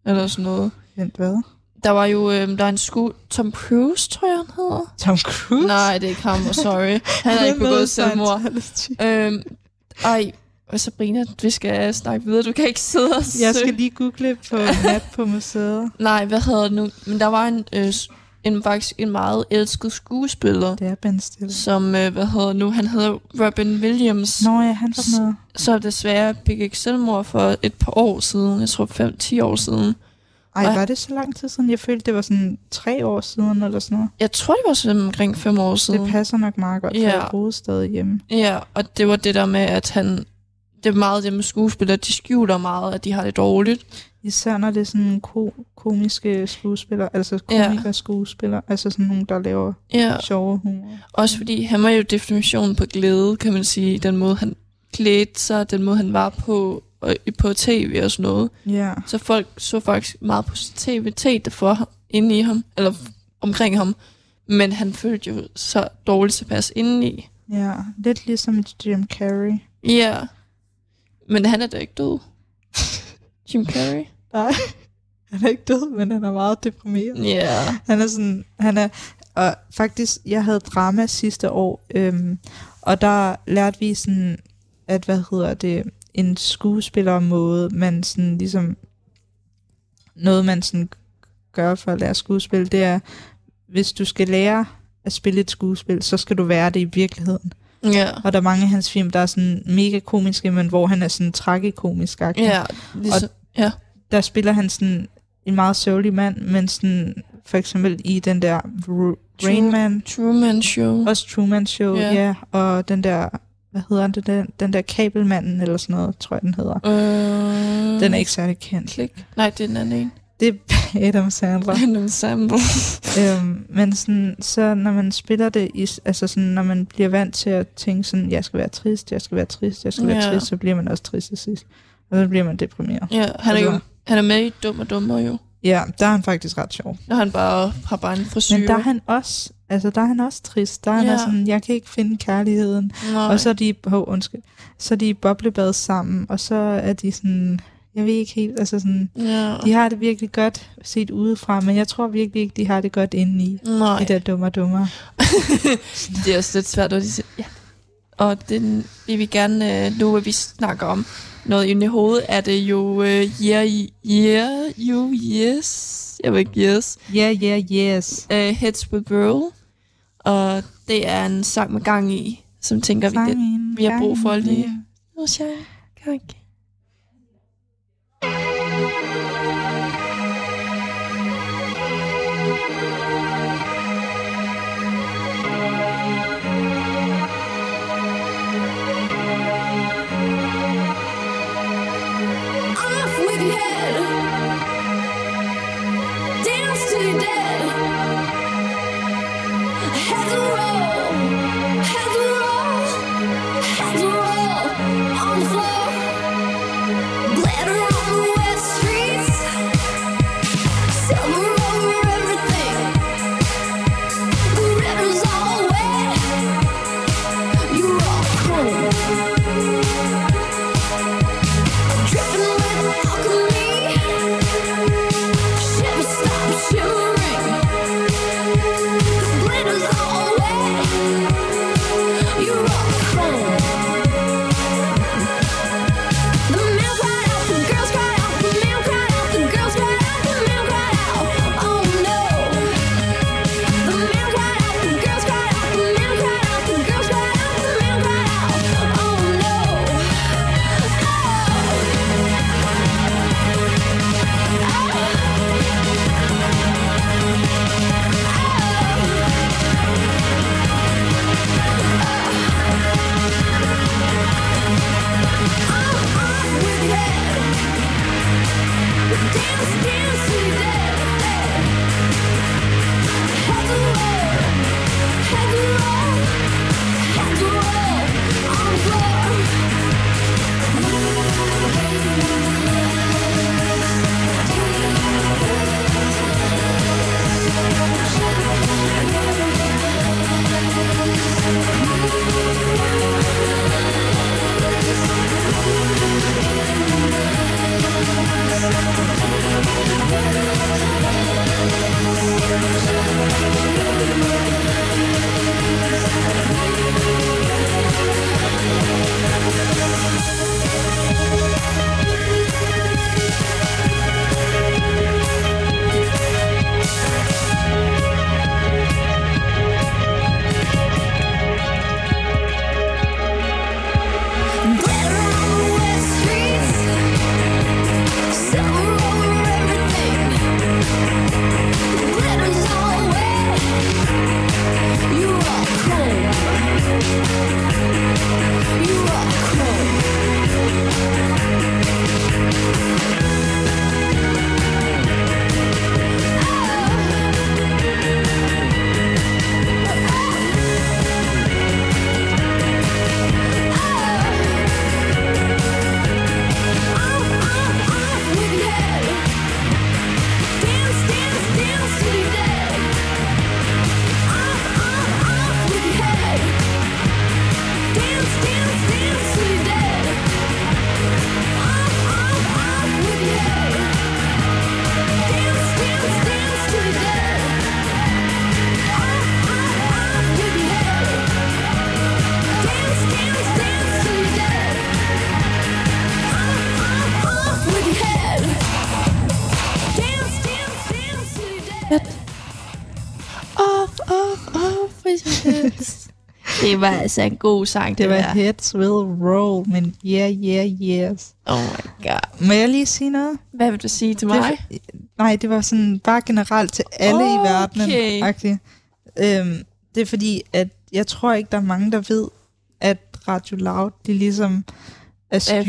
eller sådan noget. Hvad? Der var jo, øhm, der er en sku... Tom Cruise, tror jeg, han hedder. Tom Cruise? Nej, det er ikke ham, sorry. Han har ikke begået selvmord. Øhm, ej, og Sabrina, vi skal snakke videre. Du kan ikke sidde og søge. Jeg skal lige google på Nat på museet. Nej, hvad hedder det nu? Men der var en, øh, en, faktisk en meget elsket skuespiller. Det er Ben Stiller. Som, øh, hvad hedder nu? Han hedder Robin Williams. Nå ja, han var med. Så desværre begik selvmord for et par år siden. Jeg tror fem til ti år siden. Ej, var det så lang tid siden? Jeg følte, det var sådan tre år siden eller sådan noget. Jeg tror, det var sådan omkring fem år siden. Det passer nok meget godt, for ja. jeg boede stadig hjemme. Ja, og det var det der med, at han det er meget det med skuespillere, de skjuler meget, at de har det dårligt. Især når det er sådan ko- komiske skuespillere, altså komikerskuespillere, ja. Altså sådan nogle, der laver ja. sjove humor. Også fordi han var jo definitionen på glæde, kan man sige, den måde han klædte sig, den måde han var på, og, på tv og sådan noget. Ja. Så folk så faktisk meget på positivitet for ham, inde i ham, eller omkring ham, men han følte jo så dårligt tilpas indeni. Ja, lidt ligesom Jim Carrey. Ja, men han er da ikke død. Jim Carrey? Nej, han er ikke død, men han er meget deprimeret. Ja. Yeah. Han er sådan, han er, og faktisk, jeg havde drama sidste år, øhm, og der lærte vi sådan, at hvad hedder det, en skuespillermåde, man sådan ligesom, noget man sådan gør for at lære skuespil, det er, hvis du skal lære at spille et skuespil, så skal du være det i virkeligheden. Ja. Og der er mange af hans film, der er sådan mega komiske, men hvor han er sådan tragikomisk. Ja, ligesom, og ja. Der spiller han sådan en meget sørgelig mand, men sådan for eksempel i den der Ru- Rain Man. Truman Show. Også Truman Show, ja. ja. Og den der, hvad hedder han, den, den der kabelmanden eller sådan noget, tror jeg den hedder. Øh, den er ikke særlig kendt. Klik. Nej, det er den anden en. Det er Adam Sandler. Adam Sandler. øhm, men sådan, så når man spiller det, i, altså sådan, når man bliver vant til at tænke sådan, jeg skal være trist, jeg skal være trist, jeg skal ja. være trist, så bliver man også trist til sidst. Og så bliver man deprimeret. Ja, han er, jo, han er med i Dum og Dummer jo. Ja, der er han faktisk ret sjov. Når han bare har bare en frisyr. Men der er han også, altså der er han også trist. Der er ja. han sådan, jeg kan ikke finde kærligheden. Nej. Og så er de, oh, undskyld, så er de i boblebad sammen, og så er de sådan... Jeg ved ikke helt, altså sådan, ja. de har det virkelig godt set udefra, men jeg tror virkelig ikke, de har det godt indeni, Nej. de der dummer dummer. Det er også lidt svært, at de siger, ja. Og det vil vi gerne, nu at vi snakker om noget inde i hovedet, er det jo, uh, yeah, yeah, you, yes, jeg ved ikke, yes. Yeah, yeah, yes. Uh, Heads Will Roll, og det er en sang med gang i, som tænker Sangen, vi, det, vi har brug for det. Yeah. Oh, sorry, gang. Heads will roll, heads will roll, heads will roll on the floor. Det var altså en god sang. Det, det var Heads Will Roll, men yeah, yeah, yes. Oh my god. Må jeg lige sige noget? Hvad vil du sige til mig? Det, nej, det var sådan bare generelt til alle okay. i verdenen. Øhm, det er fordi, at jeg tror ikke, der er mange, der ved, at Radio Loud, de ligesom er styret.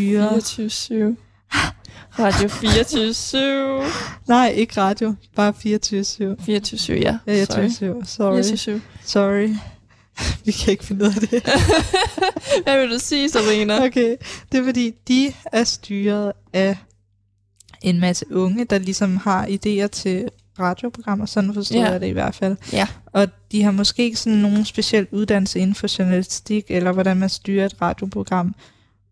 Radio fireogtyve syv. Nej, ikke radio. Bare fireogtyve syv. fireogtyve syv, ja. Ja, fireogtyve syv. Sorry. fireogtyve syv. Sorry. Vi kan ikke finde ud af det. Hvad vil du sige, Serena? Okay, det er fordi, de er styret af en masse unge, der ligesom har idéer til radioprogrammer. Sådan forstår ja. jeg det i hvert fald. Ja. Og de har måske ikke sådan nogen speciel uddannelse inden for journalistik, eller hvordan man styrer et radioprogram.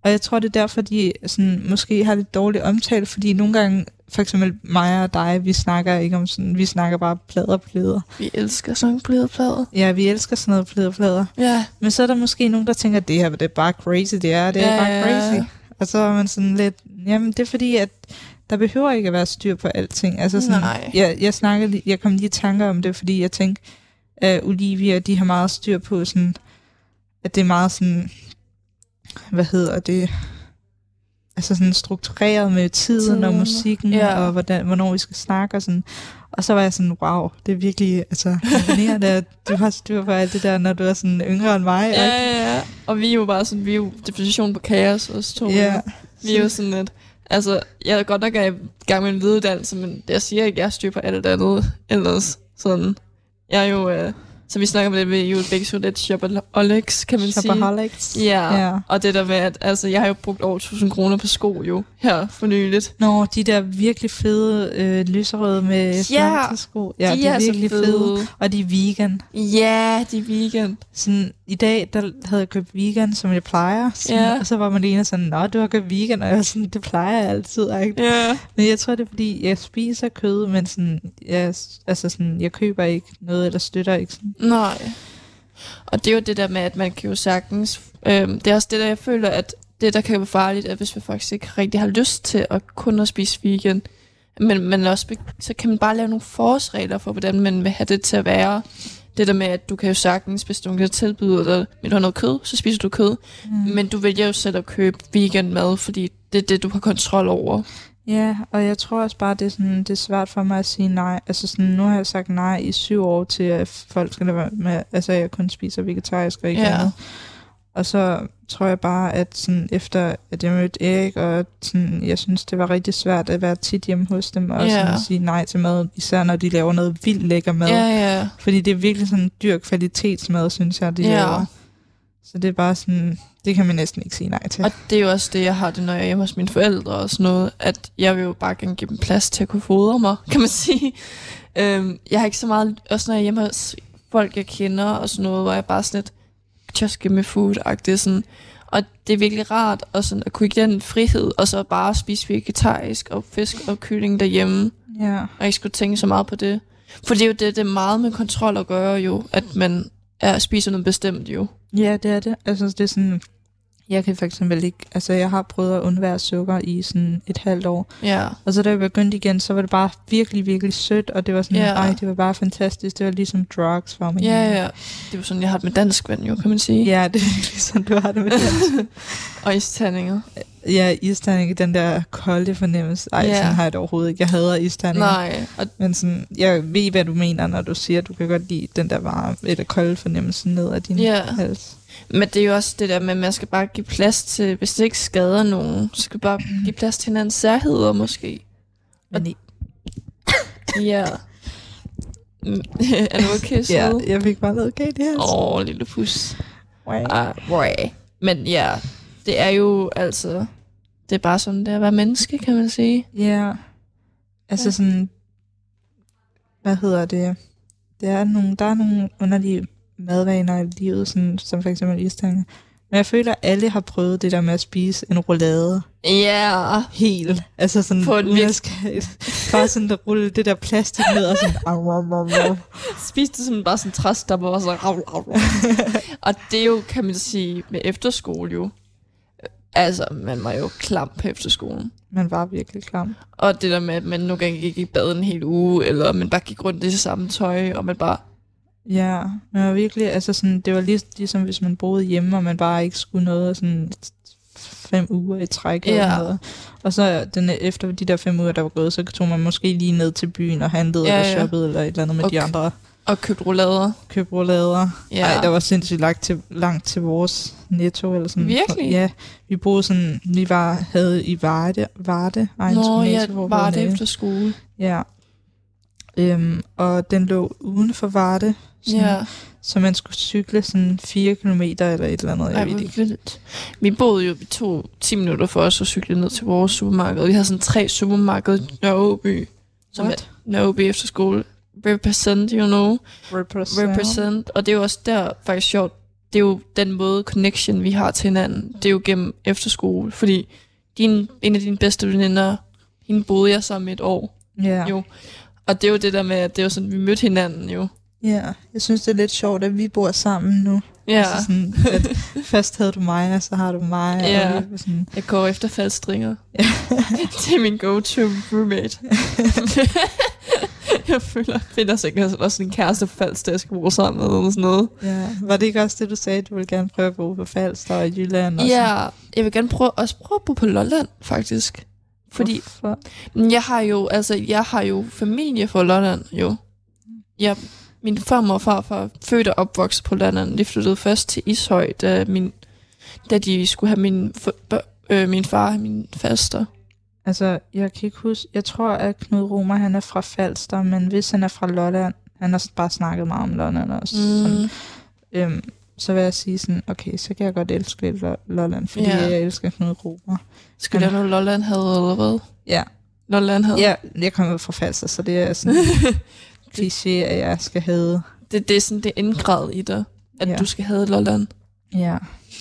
Og jeg tror, det er derfor, de sådan, måske har lidt dårlig omtale, fordi nogle gange, for eksempel mig og dig, vi snakker ikke om sådan, vi snakker bare plader og plader. Vi elsker sådan nogle plader. Ja, vi elsker sådan noget plader plader. Ja. Men så er der måske nogen, der tænker, det her det er bare crazy, det er, det er ja, bare ja, crazy. Ja. Og så er man sådan lidt, jamen det er fordi, at der behøver ikke at være styr på alting. Altså sådan, nej. Jeg, jeg, snakkede, jeg kom lige i tanker om det, fordi jeg tænkte, at Olivia, de har meget styr på sådan, at det er meget sådan, hvad hedder det, altså sådan struktureret med tiden, tiden. og musikken, yeah. og hvordan, hvornår vi skal snakke og sådan. Og så var jeg sådan, wow, det er virkelig, altså, imponerende, at du har styr på alt det der, når du er sådan yngre end mig. Ja, ja, ja. Og vi er jo bare sådan, vi er jo definition på kaos, os to. Yeah. Vi er jo sådan lidt, altså, jeg er godt nok i gang med en videreuddannelse, men jeg siger ikke, at jeg styrer på alt det andet, ellers sådan. Jeg er jo... Øh, Så vi snakker med det med, jo begge så lidt shopaholics, kan man sige. Shopaholics. Ja, yeah. Og det der med, at altså, jeg har jo brugt over tusind kroner på sko jo, her for nyligt. Nå, de der virkelig fede øh, lyserøde med yeah. sko. Ja, de, de er, er virkelig fede. fede. Og de er vegan. Ja, yeah, de er vegan. Sådan, i dag, der havde jeg købt vegan, som jeg plejer. Sådan, yeah. Og så var man lige sådan, nå, du har købt vegan, og jeg sådan, det plejer jeg altid. Ikke? Yeah. Men jeg tror, det er, fordi jeg spiser kød, men sådan, jeg, altså sådan, jeg køber ikke noget, eller støtter ikke sådan. Nej. Og det er jo det der med, at man kan jo sagtens... Øhm, det er også det, der jeg føler, at det, der kan være farligt, at hvis man faktisk ikke rigtig har lyst til at kun at spise vegan, men, men også, så kan man bare lave nogle forholdsregler for, hvordan man vil have det til at være. Det der med, at du kan jo sagtens, hvis du kan tilbyde dig, men du har noget kød, så spiser du kød. Mm. Men du vælger jo selv at købe vegan mad, fordi det er det, du har kontrol over. Ja, og jeg tror også bare, det er, sådan, det er svært for mig at sige nej. Altså sådan, nu har jeg sagt nej i syv år til, at folk skal være med, altså jeg kun spiser vegetarisk og ikke ja. andet. Og så tror jeg bare, at sådan, efter at jeg mødte Erik, og sådan, jeg synes, det var rigtig svært at være tit hjemme hos dem, og ja. sådan at sige nej til mad, især når de laver noget vildt lækker mad. Ja, ja. Fordi det er virkelig sådan dyr kvalitetsmad, synes jeg, de ja. laver. Så det er bare sådan, det kan man næsten ikke sige nej til. Og det er jo også det, jeg har det, når jeg er hjemme hos mine forældre og sådan noget, at jeg vil jo bare gerne give dem plads til at kunne fodre mig, kan man sige. Øhm, jeg har ikke så meget, også når jeg er hjemme hos folk, jeg kender og sådan noget, hvor jeg bare sådan lidt, just give me food-agtig sådan. Og det er virkelig rart og sådan, at kunne give den frihed, og så bare spise vegetarisk og fisk og kylling derhjemme. Yeah. Og ikke skulle tænke så meget på det. For det er jo det, det er meget med kontrol at gøre jo, at man er, spiser noget bestemt jo. Ja, det er det. Altså, det er sådan, jeg kan for eksempel ikke, altså jeg har prøvet at undvære sukker i sådan et halvt år. Ja. Og så da jeg begyndte igen, så var det bare virkelig, virkelig sødt, og det var sådan, ja. ej, det var bare fantastisk, det var ligesom drugs for mig. Ja, ja, det var sådan, jeg har det med dansk vand jo, kan man sige. Ja, det er virkelig sådan, du har det med dansk. Og isterninger. Ja, isterninger, den der kolde fornemmelse. Ej, ja. sådan har jeg det overhovedet ikke. Jeg hader isterninger. Nej. Og men sådan, jeg ved, hvad du mener, når du siger, at du kan godt lide den der varme, eller kolde fornemmelse ned ad din ja. hals. Men det er jo også det der med, at man skal bare give plads til, hvis det ikke skader nogen, så skal bare give plads til hinandens særheder måske. Og nej. Ja. Er du okay, så? Ja, jeg fik bare noget galt i halsen. Åh, lille pus. Ah, men ja, det er jo altså, det er bare sådan, det er at være menneske, kan man sige. Ja. Altså sådan, hvad hedder det? Der er nogle, der er nogle underlige madvaner i livet, sådan, som for eksempel isterninger. Men jeg føler, at alle har prøvet det der med at spise en roulade. Ja. Yeah. Helt. Altså sådan, på en bare sådan, der rulle det der plastik ned, og sådan, au, au, au, au. Spiste det sådan, bare sådan en træstopper, og så, au, au, au. Og det er jo, kan man sige, med efterskole jo. Altså, man var jo klam på efterskolen. Man var virkelig klam. Og det der med, at man nogle gange gik i bad en hel uge, eller man bare gik rundt i det samme tøj, og man bare, Ja, men jeg var virkelig, altså sådan, det var ligesom hvis man boede hjemme, og man bare ikke skulle noget, sådan fem uger i træk eller yeah. noget. Og så den, efter de der fem uger, der var gået, så tog man måske lige ned til byen og handlede ja, eller ja. shoppede eller et eller andet med og de andre. Og købte roulader. Købte roulader. Ja. Ej, der var sindssygt langt til, langt til vores netto eller sådan. Virkelig? Ja, vi boede sådan, vi var, havde i Varde, Varde. Ej, Nå, ja, Varde efter skole. Ja. Øhm, og den lå uden for Varde, sådan, ja. så man skulle cykle sådan fire kilometer eller et eller andet. Jeg Ej, ved ikke. Vildt. Vi boede jo, vi tog ti minutter for os at cykle ned til vores supermarked. Vi havde sådan tre supermarkeder i Nørreby, som er Nørreby efter skole. Represent, you know. Represent. Represent. Og det er jo også der faktisk sjovt. Det er jo den måde connection vi har til hinanden. Det er jo gennem efterskole. Fordi din, en af dine bedste veninder, hende boede jeg sammen et år. Yeah. Jo. Og det er jo det der med, at det er jo sådan, vi mødte hinanden jo. Ja, yeah. Jeg synes det er lidt sjovt, at vi bor sammen nu. Ja. Yeah. Altså sådan, at først havde du mig, og så har du mig. Ja. Yeah. Sådan... Jeg går efter faldstringer. Det er min go-to roommate. Jeg føler, finder sikkert også en kæreste på Falster, der jeg skal bruge sammen eller sådan noget. Ja, var det ikke også det, du sagde, du ville gerne prøve at bo på Falster og i Jylland? Og ja, sådan? Jeg vil gerne prøve, også prøve at bo på Lolland, faktisk. Fordi Hvorfor? jeg har jo, altså, jeg har jo familie fra Lolland, jo. Jeg, min farmor og farfar født og opvokset på Lolland. De flyttede først til Ishøj, da, min, da de skulle have min, øh, min far og min faster. Altså, jeg kan ikke huske, jeg tror, at Knud Romer, han er fra Falster, men hvis han er fra Lolland, han har bare snakket meget om Lolland også, mm. sådan, øhm, så vil jeg sige sådan, okay, så kan jeg godt elske lidt Lolland, fordi yeah. jeg elsker Knud Romer. Skulle der nu Lolland havde eller hvad? Ja. Lolland havde? Ja, jeg kommer fra Falster, så det er sådan kliché, at jeg skal have. Det, det er sådan, det indgræd i dig, at ja. du skal have Lolland. Ja.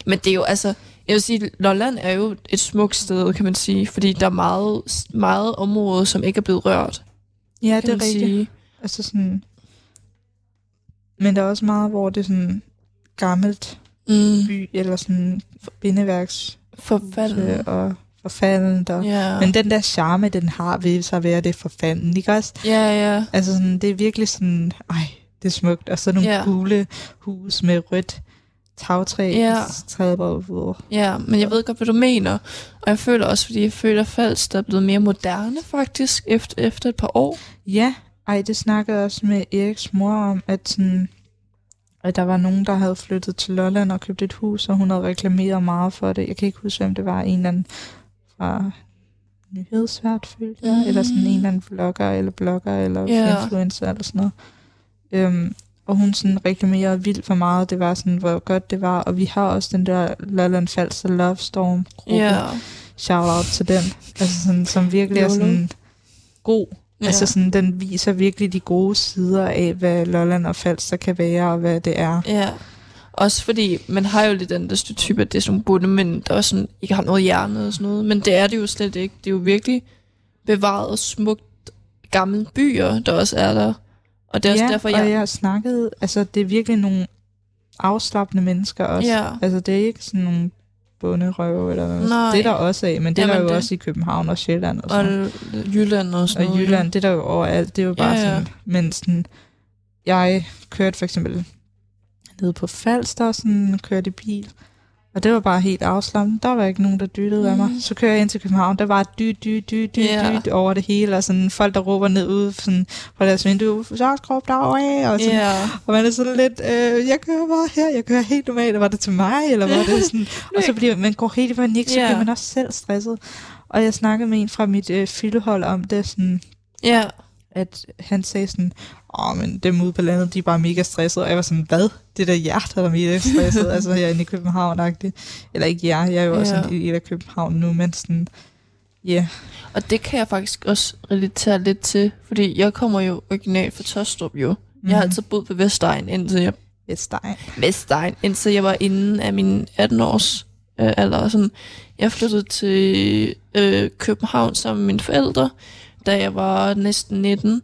Men det er jo altså... Jeg vil sige, Lolland er jo et smukt sted, kan man sige, fordi der er meget, meget område, som ikke er blevet rørt. Ja, det er rigtigt. Altså sådan, men der er også meget, hvor det er sådan gammelt mm. by, eller sådan bindeværks forfald og forfaldent. Og, yeah. Men den der charme, den har ved sig at være det forfaldent, ikke også? Ja, yeah, ja. Yeah. Altså sådan, det er virkelig sådan, ej, det er smukt. Og så nogle yeah. gule hus med rødt. Tagtræ, ja. ja, men jeg ved godt, hvad du mener. Og jeg føler også, fordi jeg føler, at Falster er blevet mere moderne faktisk, efter, efter et par år. Ja, ej, det snakkede jeg også med Eriks mor om, at, sådan, at der var nogen, der havde flyttet til Lolland og købt et hus, og hun havde reklameret meget for det. Jeg kan ikke huske, hvem det var, en eller anden fra Nyhedsvært, følte jeg, mm. eller sådan en eller anden vlogger, eller blogger, eller yeah. influencer, eller sådan noget. Øhm, Og hun sådan reklamerede vildt for meget. Det var sådan, hvor godt det var. Og vi har også den der Lolland Falster Love Storm gruppe. Yeah. Shout out til den. Altså sådan, som virkelig er sådan god. Yeah. Altså sådan, den viser virkelig de gode sider af, hvad Lolland og Falster kan være, og hvad det er. Ja. Yeah. Også fordi, man har jo lidt den der type, at det er sådan bundemænd, der også sådan, ikke har noget hjerne og sådan noget. Men det er det jo slet ikke. Det er jo virkelig bevaret smukt gamle byer, der også er der. Og det er også ja, derfor, jeg... og jeg snakkede, altså det er virkelig nogle afslappende mennesker også. Ja. Altså det er ikke sådan nogle bonderøve eller noget. Nej. Det er der også af, men det Jamen er der jo det... også i København og Sjælland og sådan og Jylland og sådan noget. Og Jylland, det er der jo overalt, det er jo bare ja, ja. sådan, men sådan, jeg kørte for eksempel nede på Falster og sådan, kørte i bil, og det var bare helt afslappende. Der var ikke nogen, der dyttede mm. af mig. Så kører jeg ind til København, der var dyt, dyt, dyt, dyt, yeah. dyt over det hele, og sådan folk, der råber ned ude sådan, fra deres vindue, så skrub derovre, og sådan. Yeah. Og man er sådan lidt, øh, jeg kører bare her, jeg kører helt normalt, var det til mig, eller var det sådan, og så bliver man går helt i panik, så yeah. bliver man også selv stresset. Og jeg snakkede med en fra mit øh, fyldehold om det, sådan, yeah. at han sagde sådan, åh, men dem ude på landet, de er bare mega stressede. Og jeg var sådan, hvad? Det der hjerte, der er mega stresset. Altså, jeg er inde i København-agtig. Eller ikke jer, jeg er jo ja. også en del af København nu, men sådan, ja. Yeah. Og det kan jeg faktisk også relatere lidt til, fordi jeg kommer jo originalt fra Taastrup, jo. Mm-hmm. Jeg har altid boet på Vestegn, indtil jeg... Vestegn. Vestegn, indtil jeg var inde af min atten-års øh, alder. Sådan. Jeg flyttede til øh, København sammen med mine forældre, da jeg var næsten nitten.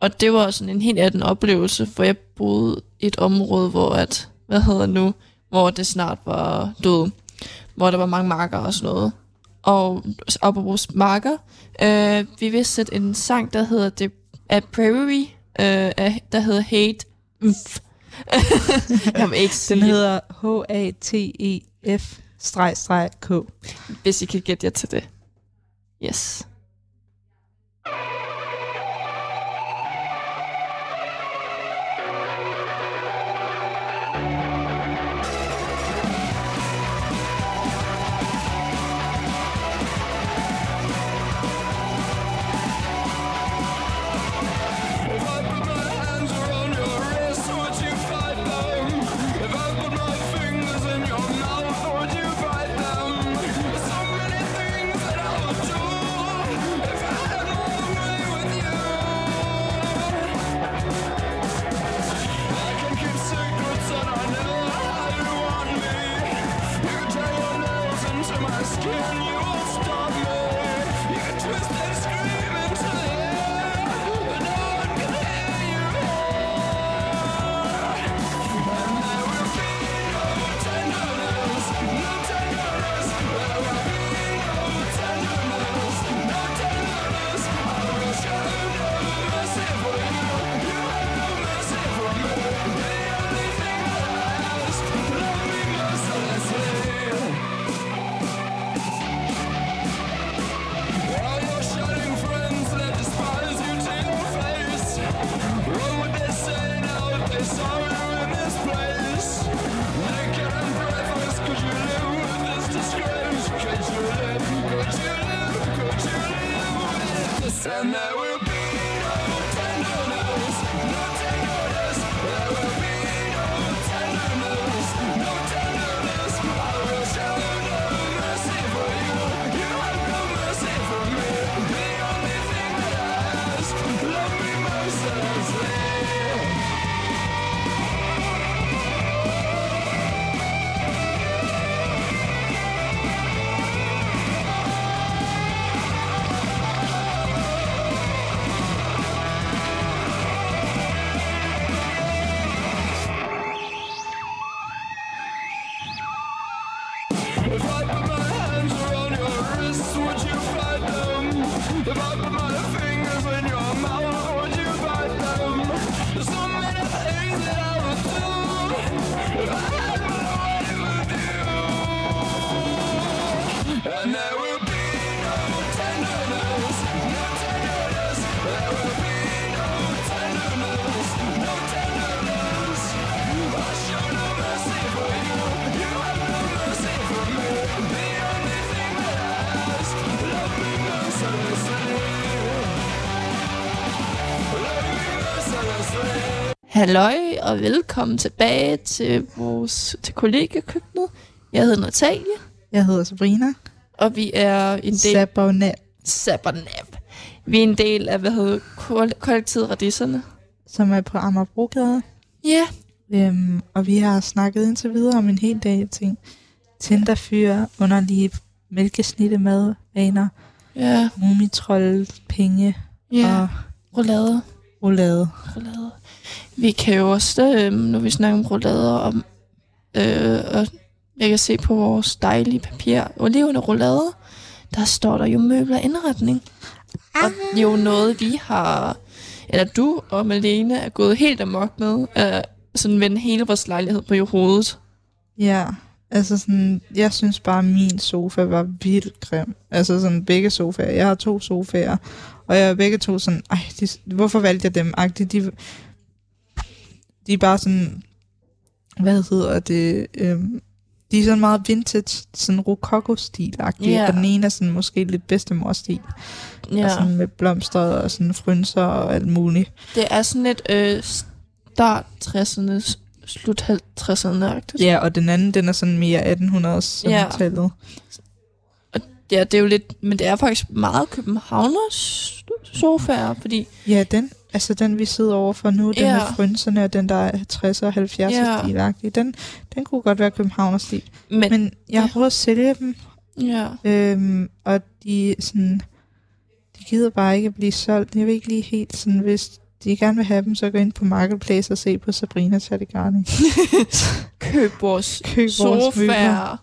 Og det var sådan en helt anden oplevelse, for jeg boede i et område, hvor at, hvad hedder nu, hvor det snart var død, hvor der var mange marker og sådan noget. Og apropos marker, øh, vi vidste at en sang, der hedder det, af Prairie, øh, der hedder Hate, Jamen, ikke den hedder H A T E F K. Hvis I kan gætte jer til det. Yes. Halløj, og velkommen tilbage til vores til kollegekøkkenet. Jeg hedder Natalia. Jeg hedder Sabrina. Og vi er en del... Sabernab. Sabernab. Vi er en del af, hvad hedder, kollektivet Radisserne. Som er på Amagerbrogade. Ja. Yeah. Øhm, og vi har snakket indtil videre om en hel dag ting. Tinderfyre, underlige mælkesnittemadvaner. Ja. Yeah. Mumitrolde, penge. Ja. Yeah. Roulade. Roulade. Roulade. Vi kan jo også, øh, når vi snakker om roulader, og, øh, og jeg kan se på vores dejlige papir, olivende roulader, der står der jo møbler og indretning. Ah. Og det er jo noget, vi har, eller du og Malene er gået helt amok med, øh, sådan vende hele vores lejlighed på hovedet. Ja, altså sådan, jeg synes bare, min sofa var vildt grim. Altså sådan begge sofaer. Jeg har to sofaer, og jeg er begge to sådan, ej, de, hvorfor valgte jeg dem? Agtigt, de... De er bare sådan, hvad hedder det, øhm, de er sådan meget vintage, sådan rokoko-stil-agtige, yeah. Og den ene er sådan måske lidt bedstemor-stil, yeah. Og sådan med blomster og sådan frynser og alt muligt. Det er sådan lidt øh, start tresserne, slut halvtredserne-agtigt. Ja, og den anden, den er sådan mere atten hundrede-tallet. Yeah. Og ja, det er jo lidt, men det er faktisk meget københavners sofaer, fordi... Ja, den... Altså den, vi sidder overfor nu, den yeah. med frynserne og den, der er tres og halvfjerds yeah. stilagtig, den, den kunne godt være københavnerstil. Men, Men jeg har yeah. prøvet at sælge dem, yeah. øhm, og de, sådan, de gider bare ikke at blive solgt. Jeg ved ikke lige helt, sådan, hvis de gerne vil have dem, så gå ind på Marketplace og se på Sabrina Chattigarni. Køb vores, Køb vores sofaer,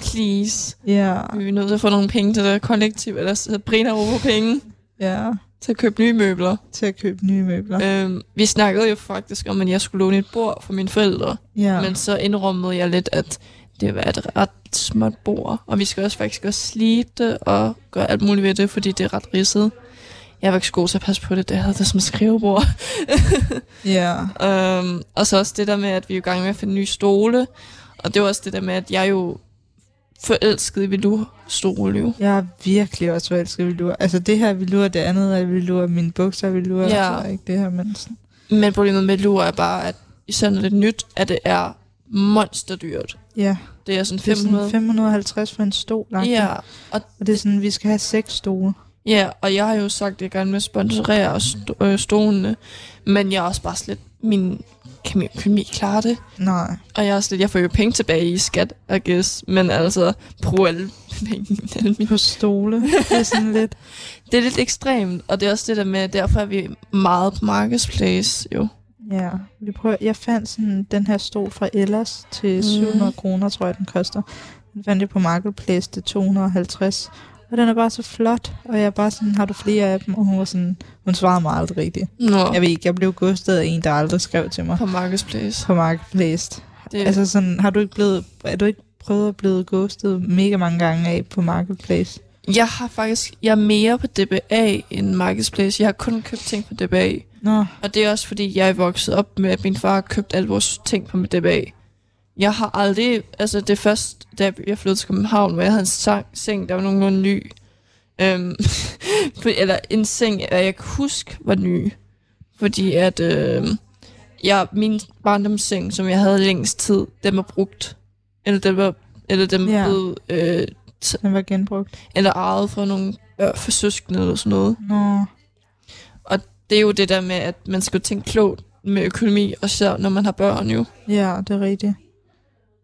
please. Yeah. Vi er nødt til at få nogle penge til det kollektiv, eller Sabrina over penge. Ja. Yeah. Til at købe nye møbler. Til at købe nye møbler. Øhm, vi snakkede jo faktisk om, at jeg skulle låne et bord for mine forældre. Ja. Men så indrømmede jeg lidt, at det var et ret småt bord. Og vi skal også faktisk også slibe det og gøre alt muligt ved det, fordi det er ret ridset. Jeg var ikke så god til at passe på det, det havde det som et skrivebord. Ja. øhm, og så også det der med, at vi er i gang med at finde nye stole. Og det var også det der med, at jeg jo forelskede i velour-stole. Jeg er virkelig også forelsket i velour. Altså det her velour, det andet er velour, mine bukser er velour, ja. Og så ikke det her mensen. Men problemet med velour er bare, at især når det er nyt, at det er monsterdyrt. Ja. Det er sådan, det er fem hundrede. Sådan fem hundrede og halvtreds for en stol. Ja. Og, og det er sådan, vi skal have seks stole. Ja, og jeg har jo sagt, at jeg gerne vil sponsorere st- øh, stolene, men jeg er også bare slet, min kan min økonomi klare det? Nej. Og jeg er også lidt, jeg får jo penge tilbage i skat, I guess, men altså, brug alle pengene. På stole, det er sådan lidt. Det er lidt ekstremt, og det er også det der med, derfor er vi meget på marketplace, jo. Ja, vi prøver, jeg fandt sådan den her stol fra Ellers til syv hundrede mm. kroner, tror jeg, den koster. Den fandt jeg på marketplace til to hundrede og halvtreds. Og den er bare så flot, og jeg er bare sådan, har du flere af dem? Og hun var sådan, hun svarede mig aldrig rigtigt. Nå. Jeg ved ikke, jeg blev gustet af en, der aldrig skrev til mig. På marketplace. På marketplace. Det... Altså sådan, har du ikke blevet, er du ikke prøvet at blive gustet mega mange gange af på marketplace? Jeg har faktisk, jeg er mere på D B A end marketplace. Jeg har kun købt ting på D B A. Nå. Og det er også fordi, jeg er vokset op med, at min far købte alle vores ting på D B A. Jeg har aldrig, altså det første, da jeg flyttede til København, hvor jeg havde en sang, seng, der var nogenlunde ny. Øhm, eller en seng, jeg kan huske, var ny. Fordi at øh, jeg, min barndomsseng, som jeg havde længst tid, den var brugt. Eller den var, eller den var, ja. blevet, øh, t- den var genbrugt. Eller arvet fra nogle øh, forsøskende eller sådan noget. Nå. Og det er jo det der med, at man skal tænke klogt med økonomi, og så når man har børn jo. Ja, det er rigtigt.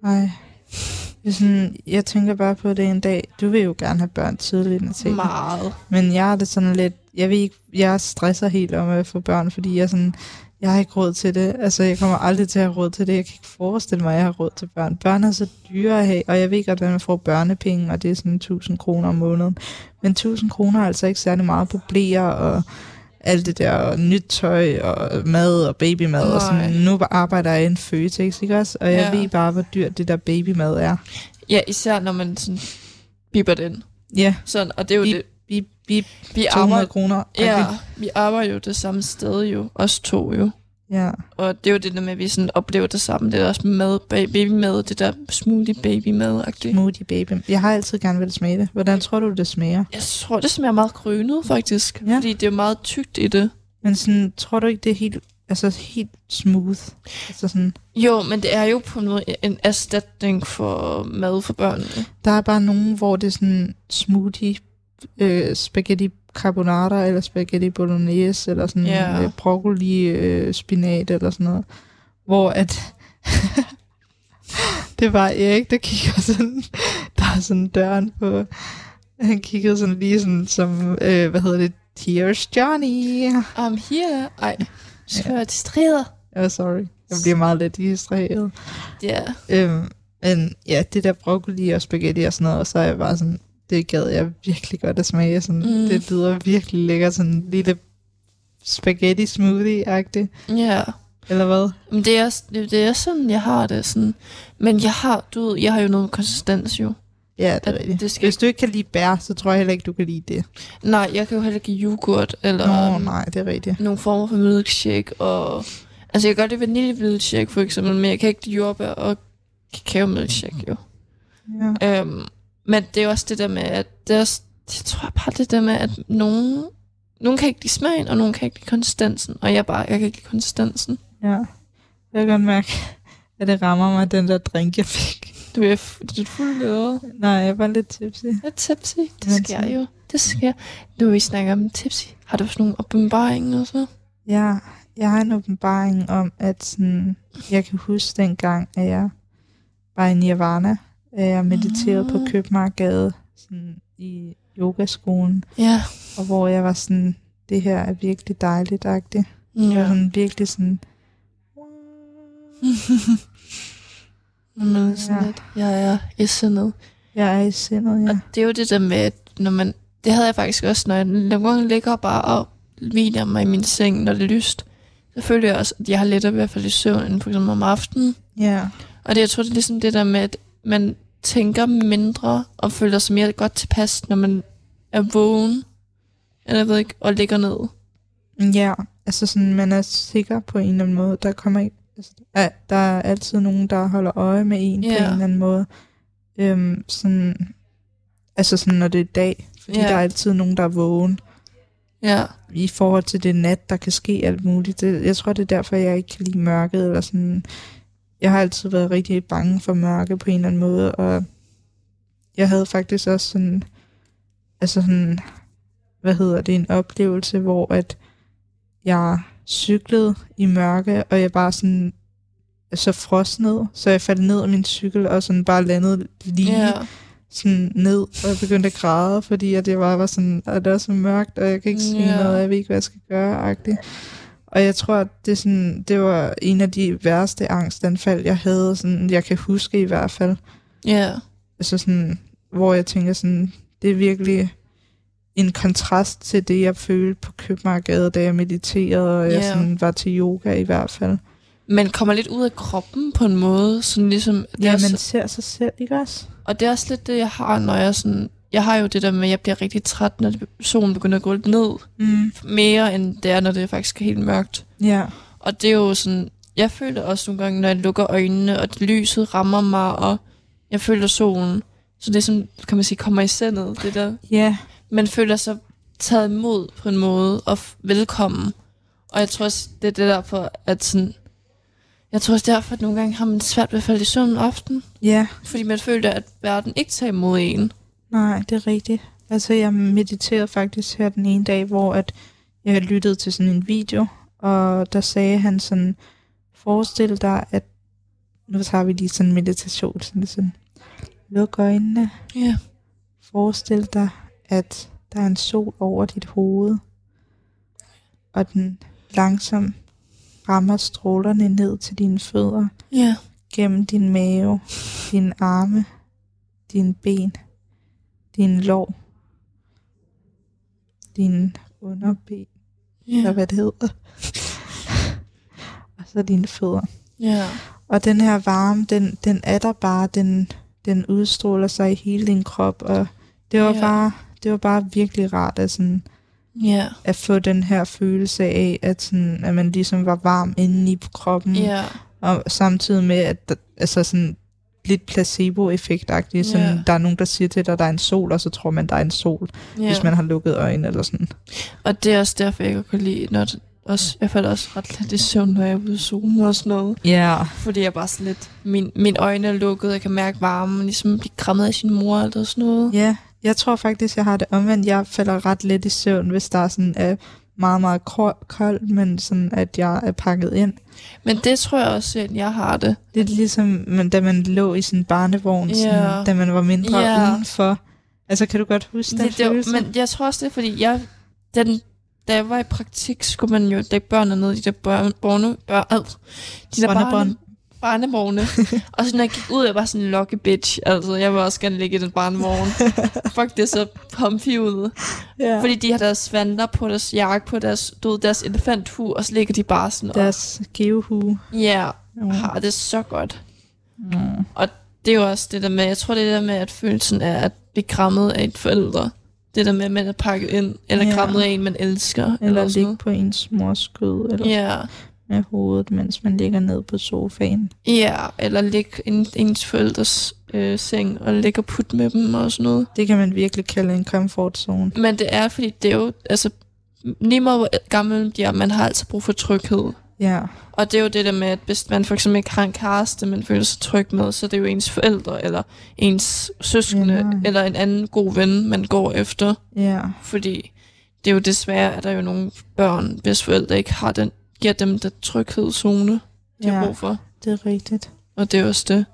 Nej, jeg tænker bare på det en dag. Du vil jo gerne have børn tidligt, naturligt. Meget. Men jeg er det sådan lidt, jeg ved ikke, jeg stresser helt om at få børn, fordi jeg sådan, jeg har ikke råd til det. Altså, jeg kommer aldrig til at have råd til det. Jeg kan ikke forestille mig, at jeg har råd til børn. Børn er så dyre at have, og jeg ved godt, at man får børnepenge, og det er sådan tusind kroner om måneden. Men tusind kroner er altså ikke særlig meget på bleer og alt det der, og nyt tøj, og mad, og babymad, Ej. og sådan. Nu arbejder jeg i en Føtex, ikke også? Og jeg ja. ved bare, hvor dyrt det der babymad er. Ja, især når man sådan bipper den. Ja. Sådan, og det er jo bip, det. Bip, bip, vi to hundrede kroner. Ja, okay. Vi arbejder jo det samme sted jo, os to jo. Ja. Og det er jo det der med, at vi sådan oplever det samme. Det er også mad, babymad, det der smoothie babymad-agtigt. Smoothie baby. Jeg har altid gerne vil smage det. Hvordan tror du, det smager? Jeg tror, det smager meget grynet, faktisk. Ja. Fordi det er meget tykt i det. Men sådan, tror du ikke, det er helt, altså, helt smooth? Altså sådan. Jo, men det er jo på en måde en erstatning for mad for børnene. Der er bare nogen, hvor det er sådan smoothie, øh, spaghetti carbonara eller spaghetti bolognese eller sådan yeah. øh, broccoli øh, spinat eller sådan noget, hvor at det var Erik, der kigger sådan, der er sådan døren på, han kiggede sådan lige sådan som øh, hvad hedder det, here's Johnny, I'm here. Ej, så bliver jeg distraheret. Oh, sorry, jeg bliver meget let distraheret. Ja. Yeah. Øhm, men ja, det der broccoli og spaghetti og sådan noget, og så er jeg bare sådan, det gad jeg virkelig godt at smage. Sådan, mm. Det lyder virkelig lækkert, sådan en lille spaghetti smoothie-agtigt. Ja. Yeah. Eller hvad? Men det er, det er sådan, jeg har det. Sådan. Men jeg har, du ved, jeg har jo noget med konsistens jo. Ja, det er at rigtigt. Det skal... Hvis du ikke kan lide bær, så tror jeg heller ikke, du kan lide det. Nej, jeg kan jo heller ikke lide yoghurt. Eller Nå, nej, det er rigtigt. Nogle former for milkshake. Og... Altså, jeg kan godt lide vanilje-milkshake, for eksempel, men jeg kan ikke lide jordbær og kakao-milkshake jo. Ja. Øhm, Men det er også det der med, at det, også, det tror jeg bare det der med, at nogen, nogen kan ikke lide smagen, og nogen kan ikke lide konsistensen. Og jeg bare, jeg kan ikke lide konsistensen. Ja, jeg kan godt mærke, at det rammer mig, den der drink, jeg fik. Du er, f- er fuldt løbet. Nej, jeg var lidt tipsy. Lidt tipsy, det sker jo. Det sker. Nu vi snakker om tipsy. Har du også nogle åbenbaringer og så? Ja, jeg har en åbenbaring om, at sådan, jeg kan huske dengang, at jeg var i Nirvana. Jeg mediterede mm. på Købmagergade sådan i yogaskolen, yeah. og hvor jeg var sådan, det her er virkelig dejligt-agtigt. Yeah. Jeg var sådan virkelig sådan... Men sådan ja. Lidt, jeg er i sindet. Jeg er i sindet, ja. Og det er jo det der med, at når man... Det havde jeg faktisk også, når jeg nogle gange ligger bare og hviler mig i min seng, når det er lyst, så føler jeg også, at jeg har lettere i hvert fald i søvn, for eksempel om aftenen. Yeah. Og det, jeg tror, det er ligesom det der med, at man tænker mindre og føler sig mere godt tilpas, når man er vågen, eller jeg ved ikke, og ligger ned. Ja, yeah. Altså sådan, man er sikker på en eller anden måde. Der kommer ikke, altså, der er altid nogen, der holder øje med en, yeah, på en eller anden måde. Øhm, sådan, altså sådan, når det er dag, fordi yeah, der er altid nogen, der er vågen. Ja. I forhold til det nat, der kan ske alt muligt. Det, jeg tror, det er derfor, jeg ikke kan lide mørket. Eller sådan. Jeg har altid været rigtig bange for mørke på en eller anden måde. Og jeg havde faktisk også sådan, altså sådan, hvad hedder det, en oplevelse, hvor at jeg cyklede i mørke, og jeg bare sådan, så frost ned, så jeg faldt ned af min cykel, og sådan bare landede lige, yeah, sådan ned, og jeg begyndte at græde, fordi at jeg bare var sådan, at det var så mørkt, og jeg kan ikke sige, yeah, noget, jeg ved ikke, hvad jeg skal gøre-agtigt. Og jeg tror, at det, sådan, det var en af de værste angstanfald, jeg havde, sådan, jeg kan huske i hvert fald. Yeah. Altså sådan, hvor jeg tænker sådan, det er virkelig en kontrast til det, jeg følte på Købmagergade, da jeg mediterede, og yeah, jeg sådan var til yoga i hvert fald. Man kommer lidt ud af kroppen på en måde, sådan ligesom... Ja, også, man ser sig selv, ikke også? Og det er også lidt det, jeg har, når jeg sådan... Jeg har jo det der med, at jeg bliver rigtig træt, når solen begynder at gå lidt ned. Mm. Mere end det er, når det faktisk er helt mørkt. Ja. Og det er jo sådan... Jeg føler også nogle gange, når jeg lukker øjnene, og lyset rammer mig, og jeg føler solen. Så det er sådan, kan man sige, kommer i sendet, det der. Ja. Yeah. Man føler sig taget imod på en måde, og velkommen. Og jeg tror også, det er det derfor, at sådan... Jeg tror også derfor, at nogle gange har man svært ved at falde i søvn ofte. Ja. Yeah. Fordi man føler, at verden ikke tager imod en. Nej, det er rigtigt. Altså, jeg mediterede faktisk her den ene dag, hvor at jeg lyttede til sådan en video, og der sagde han sådan, forestil dig, at nu tager vi lige sådan en meditation, sådan, sådan luk øjnene. Ja. Yeah. Forestil dig, at der er en sol over dit hoved, og den langsomt rammer strålerne ned til dine fødder, yeah, gennem din mave, dine arme, dine ben, dine lår, dine underben, yeah, eller hvad det hedder, og så dine fødder. Yeah. Og den her varme, den, den er der bare, den, den udstråler sig i hele din krop, og det var, yeah, bare, det var bare virkelig rart at sådan... Yeah. At få den her følelse af, at, sådan, at man ligesom var varm inde i kroppen, yeah, og samtidig med, at der, altså sådan lidt placebo-effekt-agtigt, sådan, yeah, der er nogen, der siger til dig, at der er en sol, og så tror man, der er en sol, yeah, hvis man har lukket øjnene eller sådan. Og det er også derfor, jeg kan lide, når det, også, jeg falder også ret lidt i søvn, når jeg er ude i solen og sådan noget. Yeah. Fordi jeg bare sådan lidt, min, mine øjne er lukket, jeg kan mærke varmen, ligesom blive krammet af sin mor eller sådan noget. Ja. Yeah. Jeg tror faktisk, jeg har det omvendt. Jeg falder ret let i søvn, hvis der er sådan er meget, meget koldt, men sådan, at jeg er pakket ind. Men det tror jeg også, at jeg har det. Det er ligesom, men, da man lå i sin barnevogn, yeah, sådan, da man var mindre, yeah, udenfor. Altså, kan du godt huske den følelse? Men jeg tror også det, fordi jeg, den, da jeg var i praktik, skulle man jo dække børnene ned i de der børne, børne, børne, de der barne, barnevogne. Og så når jeg gik ud, jeg var sådan en lucky bitch. Altså, jeg vil også gerne ligge i den barnevogn. Fuck, det så comfy ud. Yeah. Fordi de har deres vandler på, deres jakke på, deres, du, deres elefanthue, og så ligger de bare sådan op. Deres geohue. Ja, yeah, har mm. det så godt. Mm. Og det er jo også det der med, jeg tror det der med, at følelsen er at blive krammet af et forældre. Det der med, at man er pakket ind, eller yeah, krammet af en, man elsker. Eller, eller ligge på ens mors skød. Eller... Yeah. Med hovedet, mens man ligger ned på sofaen. Ja, yeah, eller ligge i ens forældres øh, seng og ligge og putte med dem og sådan noget. Det kan man virkelig kalde en comfort zone. Men det er, fordi det er jo, altså, lige meget hvor gammel de er, man har altid brug for tryghed. Ja. Yeah. Og det er jo det der med, at hvis man for eksempel ikke har en kæreste, man føler sig tryg med, så det er jo ens forældre, eller ens søskende, yeah, eller en anden god ven, man går efter. Ja. Yeah. Fordi det er jo desværre, at der er jo nogle børn, hvis forældre ikke har den, giver dem der tryghedszone, de ja, har brug for. Det er rigtigt. Og det er også det.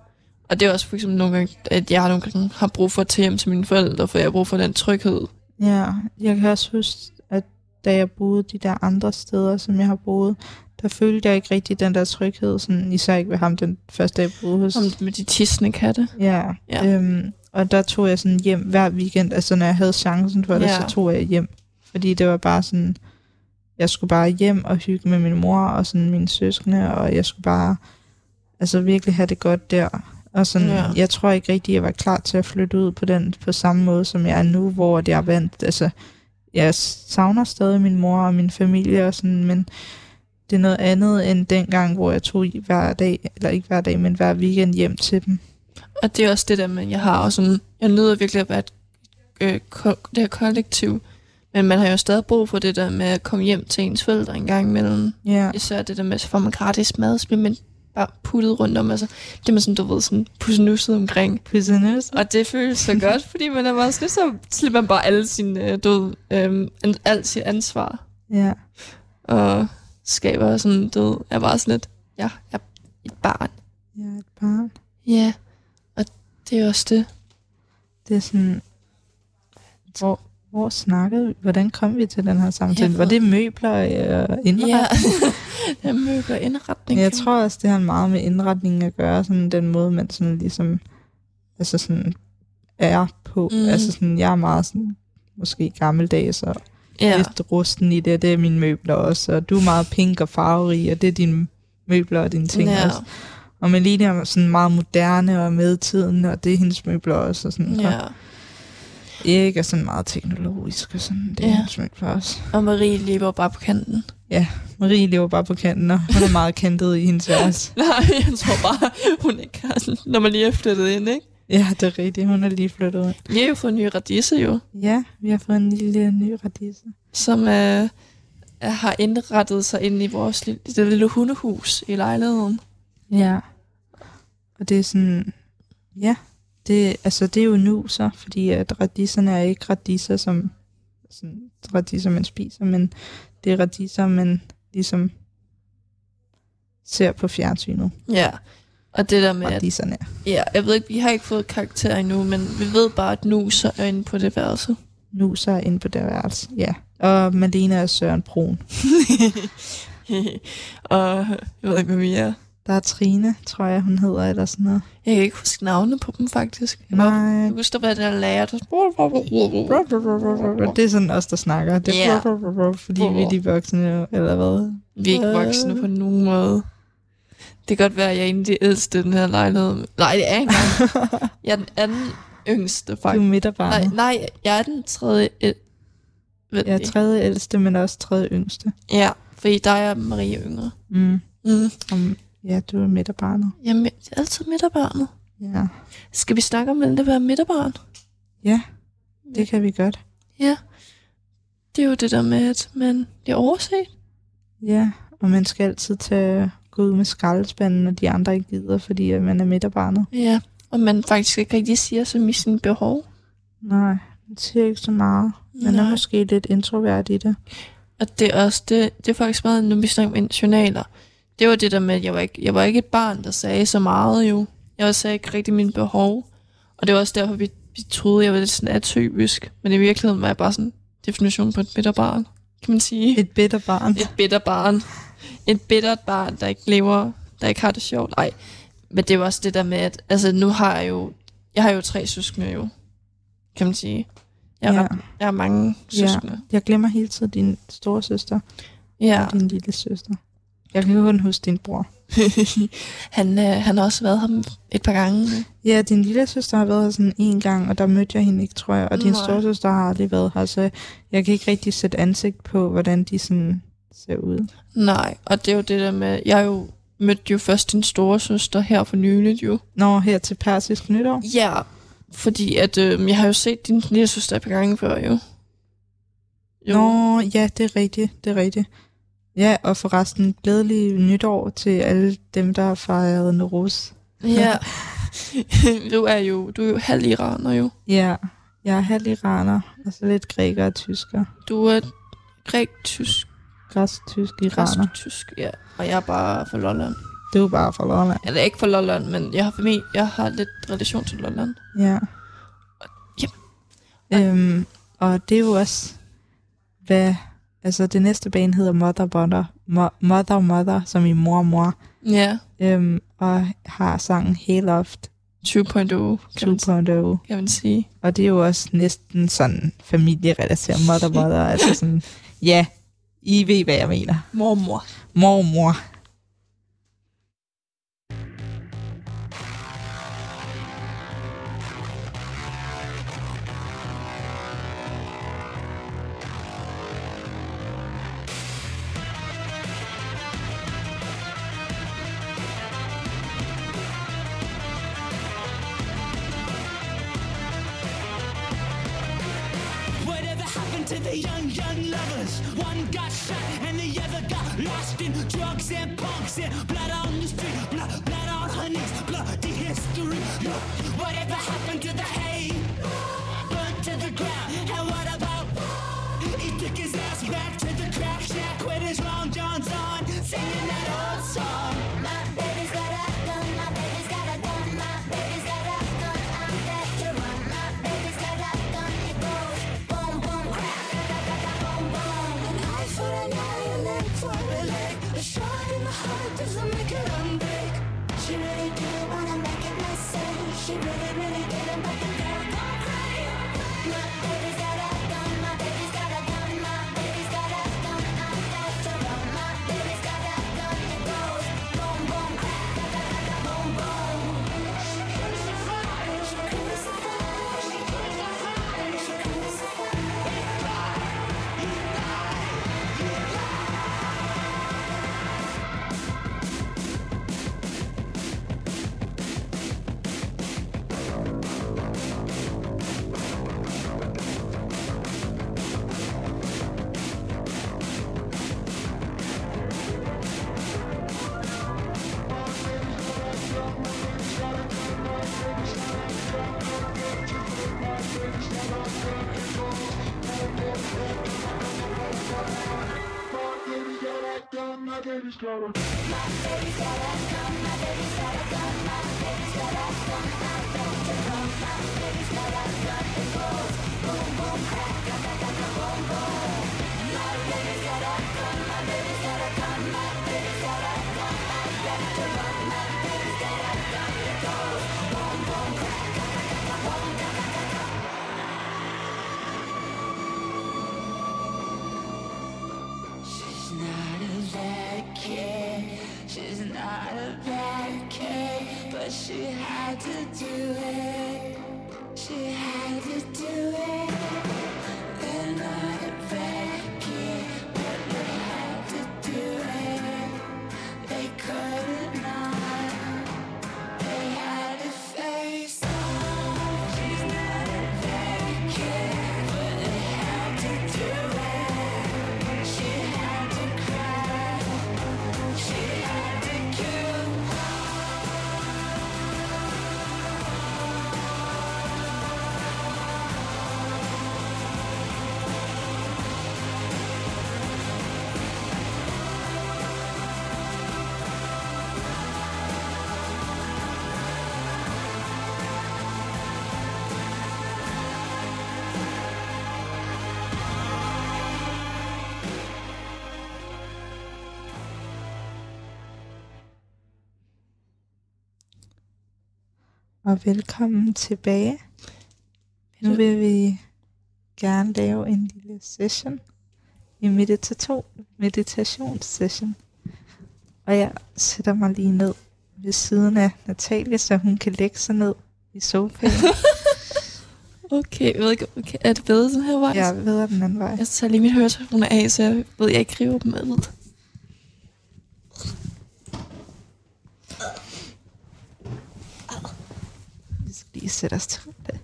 Og det er også for eksempel nogle gange, at jeg nogle gange har brug for at tage hjem til mine forældre, for jeg har brug for den tryghed. Ja, jeg kan også huske, at da jeg boede de der andre steder, som jeg har boet, der følte jeg ikke rigtig den der tryghed, sådan, især ikke ved ham den første dag, jeg boede hos. Som med de tissende katte. Ja, ja. Øhm, og der tog jeg sådan hjem hver weekend, altså når jeg havde chancen for det, ja, så tog jeg hjem. Fordi det var bare sådan... jeg skulle bare hjem og hygge med min mor og sådan mine søskende, og jeg skulle bare altså virkelig have det godt der. Og sådan, ja. Jeg tror ikke rigtig, jeg var klar til at flytte ud på den på samme måde, som jeg er nu, hvor det er vant. Altså, jeg savner stadig min mor og min familie og sådan, men det er noget andet end dengang, hvor jeg tog hver dag, eller ikke hver dag, men hver weekend hjem til dem. Og det er også det der, men jeg har også sådan, jeg nyder virkelig at være et, øh, ko- det her kollektiv, men man har jo stadig brug for det der med at komme hjem til ens forældre en gang imellem. Ja. Især det der med, så får man gratis mad, så bliver man bare puttet rundt om, altså det er man sådan, du ved, sådan pussenusset omkring. Pussenusset. Og det føles så godt, fordi man er bare sådan, så slipper man bare alle sine, du ved, øhm, alt sit ansvar. Ja. Og skaber sådan, du ved, er bare sådan lidt, ja, jeg er et barn. Ja, et barn. Ja. Yeah. Og det er også det. Det er sådan, hvor, hvor snakkede vi? Hvordan kom vi til den her samtale? Ja, for... Var det møbler og indretning? Ja, det er møbler og indretning. Jeg tror også, det har meget med indretningen at gøre. Sådan den måde, man sådan ligesom altså sådan er på. Mm. Altså sådan, jeg er meget sådan, måske gammeldags og ja. Lidt rusten i det. Det er mine møbler også. Og du er meget pink og farverig, og det er dine møbler og dine ting ja. Også. Og Melina er sådan meget moderne og med tiden, og det er hendes møbler også. Og sådan, ja. Og Erik er sådan meget teknologisk, og sådan, det er ja. Hendes møbler også. Og Marie lever bare på kanten. Ja, Marie lever bare på kanten, og hun er meget kantet i hendes værelse. Nej, jeg tror bare, hun ikke kan, når man lige er flyttet ind, ikke? Ja, det er rigtigt, hun er lige flyttet ind. Vi har jo fået en ny radisse, jo. Ja, vi har fået en lille ny radisse. Som øh, har indrettet sig inde i vores lille, det lille hundehus i lejligheden. Ja. Og det er sådan, ja, det, altså det er jo nu så, fordi at radiserne er ikke radiser, som sådan, radiser, man spiser, men det er radiser, man ligesom ser på fjernsynet. Ja, og det der med, radiserne. At, ja, jeg ved ikke, vi har ikke fået karakter endnu, men vi ved bare, at Nuser er inde på det værelse. Nuser er inde på det værelse, ja. Og Malena er Søren Brun. Og jeg ved ikke, hvad vi er. Der er Trine, tror jeg, hun hedder, eller sådan noget. Jeg kan ikke huske navnene på dem, faktisk. Nej. Jeg kan huske, der var den lærer, der... Det er sådan os, der snakker. Det er yeah. Fordi vi er de voksne, eller hvad? Vi er ikke voksne på nogen måde. Det kan godt være, at jeg er en af de ældste, den her lejlighed. Nej, det er ikke engang. Jeg er den anden yngste, faktisk. Du er midterbarnet. Nej, nej, jeg er den tredje ældste. Jeg er tredje ældste, men også tredje yngste. Ja, fordi der er Marie yngre. Mm. Mm. Ja, du er midterbarnet. Ja, det er altid midterbarnet. Ja. Skal vi snakke om, hvordan det var midterbarn? Ja, det kan vi godt. Ja, det er jo det der med, at man bliver overset. Ja, og man skal altid tage, gå ud med skraldespanden, og de andre ikke gider, fordi man er midterbarnet. Ja, og man faktisk ikke rigtig siger så meget sine behov. Nej, man siger ikke så meget. Man Nej. Er måske lidt introvert i det. Og det er også det, det er faktisk meget, når vi snakker om journaler. Det var det der med, at jeg var, ikke, jeg var ikke et barn, der sagde så meget jo. Jeg sagde ikke rigtig mine behov. Og det var også derfor, vi, vi troede, jeg var lidt sådan atypisk. Men i virkeligheden var jeg bare sådan definition på et bitter barn, kan man sige. Et bitter barn. Et bitter barn. Et bittert barn, der ikke lever, der ikke har det sjovt. Nej, men det var også det der med, at altså, nu har jeg jo, jeg har jo tre søskende jo, kan man sige. Jeg har, ja. Jeg har mange søskende. Ja. Jeg glemmer hele tiden din store søster ja. Og din lille søster. Jeg kan kun huske din bror. han, øh, han har også været her et par gange. Ja, din lille søster har været her sådan en gang, og der mødte jeg hende ikke, tror jeg. Og din storsøster har aldrig været her, så jeg kan ikke rigtig sætte ansigt på, hvordan de sådan ser ud. Nej, og det er jo det der med, jeg jo mødte jo først din storsøster her for nyligt jo. Nå, her til persisk nytår? Ja, fordi at, øh, jeg har jo set din lille søster et par gange før jo. jo. Nå, ja, det er rigtigt, det er rigtigt. Ja, og forresten, glædelig nytår til alle dem, der har fejret Nowruz. Ja, du er jo, du er jo halv iraner jo. Ja, jeg er halv iraner, og så lidt græker og tysker. Du er græk-tysk. Græsk-tysk iraner. Græsk-tysk, ja, og jeg er bare fra Lolland. Du er bare fra Lolland. Eller ikke fra Lolland, men jeg har familie, jeg har lidt relation til Lolland. Ja. Og, ja. Øhm, og det er jo også, hvad... Altså, det næste bane hedder Mother Mother, Mo- Mother Mother, som i mor mor. Ja. Yeah. Øhm, og har sangen Hayloft. to punkt nul, kan man sige. Og det er jo også næsten sådan familierelateret Mother Mother. Altså sådan, ja, I ved, hvad jeg mener. Mormor. Mormor. Og velkommen tilbage. Nu vil vi gerne lave en lille session, en meditato- meditationssession. Og jeg sætter mig lige ned ved siden af Natalie, så hun kan lægge sig ned i sofaen. Okay, ved ikke, okay, er det bedre den her vej? Ja, bedre den anden vej. Jeg tager lige mine høretelefoner af, så jeg ved, jeg ikke river dem ad. Lige sætter os til det.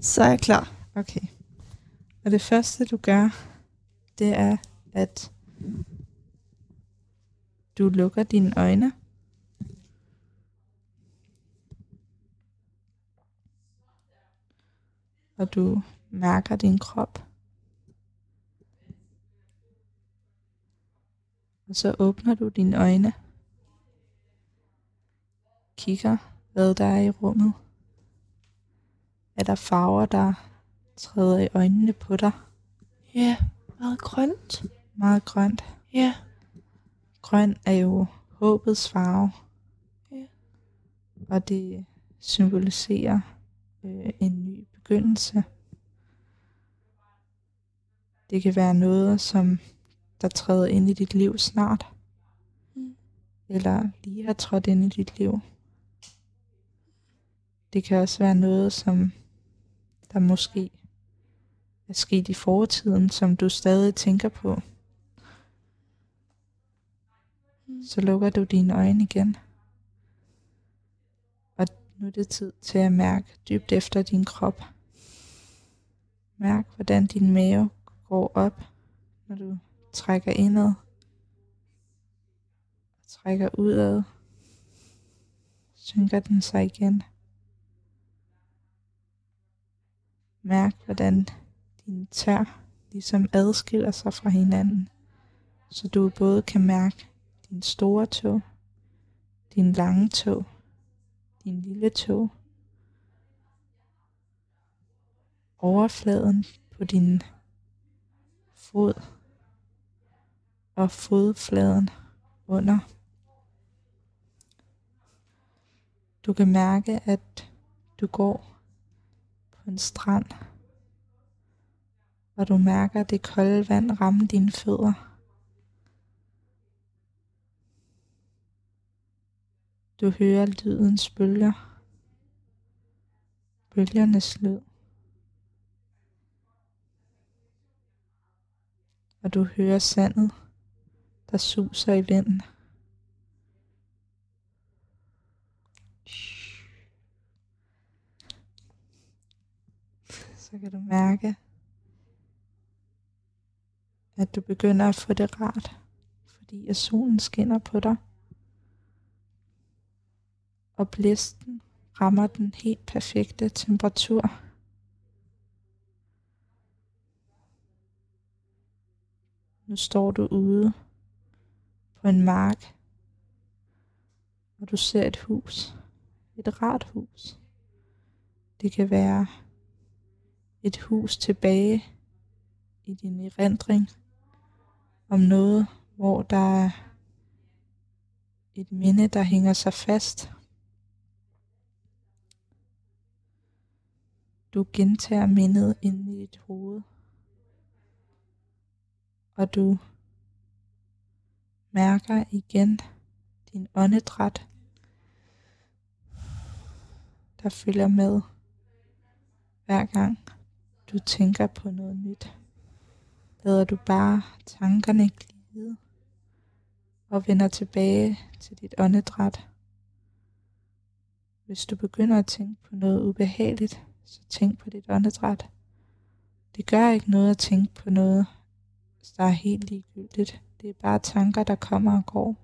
Så er jeg klar. Okay. Og det første du gør, det er at du lukker dine øjne. Og du mærker din krop. Og så åbner du dine øjne. Kigger, hvad der er i rummet. Er der farver, der træder i øjnene på dig? Ja, yeah, meget grønt. Meget grønt. Ja. Yeah. Grøn er jo håbets farve. Ja. Yeah. Og det symboliserer øh, en ny begyndelse. Det kan være noget, som der træder ind i dit liv snart. Mm. Eller lige har trådt ind i dit liv. Det kan også være noget, som der måske er sket i fortiden, som du stadig tænker på. Mm. Så lukker du dine øjne igen. Og nu er det tid til at mærke dybt efter din krop. Mærk, hvordan din mave går op, når du trækker indad og trækker udad. Synker den sig igen. Mærk, hvordan dine tær ligesom adskiller sig fra hinanden, så du både kan mærke din store tå, din lange tå, din lille tå, overfladen på din fod og fodfladen under. Du kan mærke, at du går på en strand, og du mærker det kolde vand ramme dine fødder. Du hører lydens bølger, bølgernes lyd. Og du hører sandet, der suser i vinden. Så kan du mærke, at du begynder at få det rart, fordi at solen skinner på dig. Og blæsten rammer den helt perfekte temperatur. Nu står du ude på en mark, og du ser et hus. Et rart hus. Det kan være et hus tilbage i din erindring om noget, hvor der er et minde, der hænger sig fast. Du gentager mindet inde i dit hoved. Og du mærker igen din åndedræt, der følger med, hver gang du tænker på noget nyt. Lader du bare tankerne glide og vender tilbage til dit åndedræt. Hvis du begynder at tænke på noget ubehageligt, så tænk på dit åndedræt. Det gør ikke noget at tænke på noget, der er helt ligegyldigt. Det er bare tanker, der kommer og går.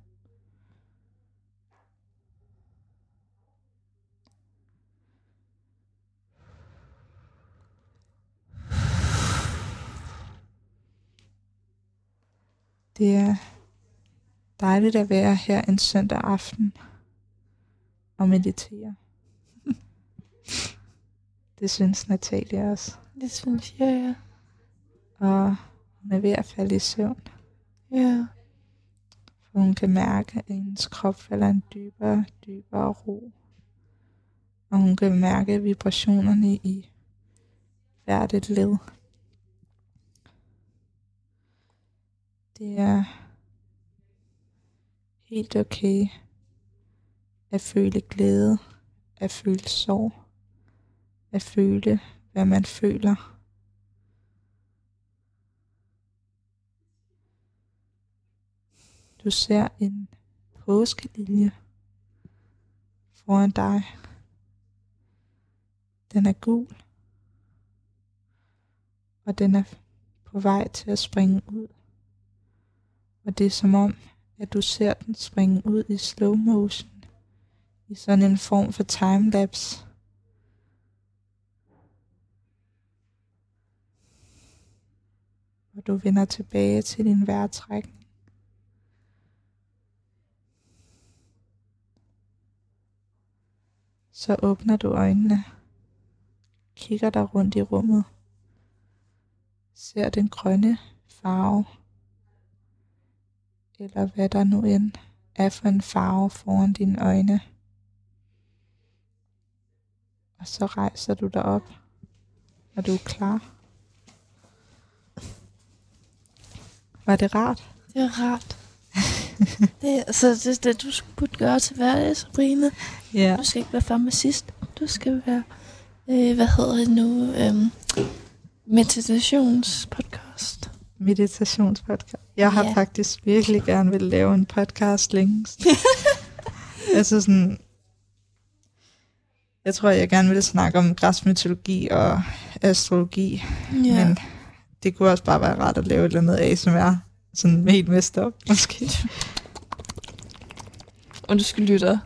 Det er dejligt at være her en søndag aften og meditere. Det synes Natalia også. Det synes jeg, ja. Og hun er ved at falde i søvn. Ja. For hun kan mærke, at hendes krop falder en dybere, dybere ro. Og hun kan mærke vibrationerne i hvert et led. Det er helt okay at føle glæde, at føle sorg, at føle, hvad man føler. Du ser en påskelilje foran dig. Den er gul, og den er på vej til at springe ud. Og det er som om, at du ser den springe ud i slow motion, i sådan en form for timelapse. Og du vender tilbage til din vejrtrækning. Så åbner du øjnene, kigger dig rundt i rummet, ser den grønne farve, eller hvad der nu end er for en farve foran dine øjne. Og så rejser du dig op, når du er klar. Var det rart? Det var rart. Det, altså, det, det du skulle gøre til hverdag, Sabrina. Yeah. Du skal ikke være farmacist. Du skal være, øh, hvad hedder det nu, øhm, meditationspodcast. Meditationspodcast. Jeg har yeah. faktisk virkelig gerne vil lave en podcast længst. Altså sådan, jeg tror, jeg gerne ville snakke om græsmytologi og astrologi, yeah. men det kunne også bare være rart at lave et eller andet A S M R, sådan helt mest op, måske. Og du skal lytte.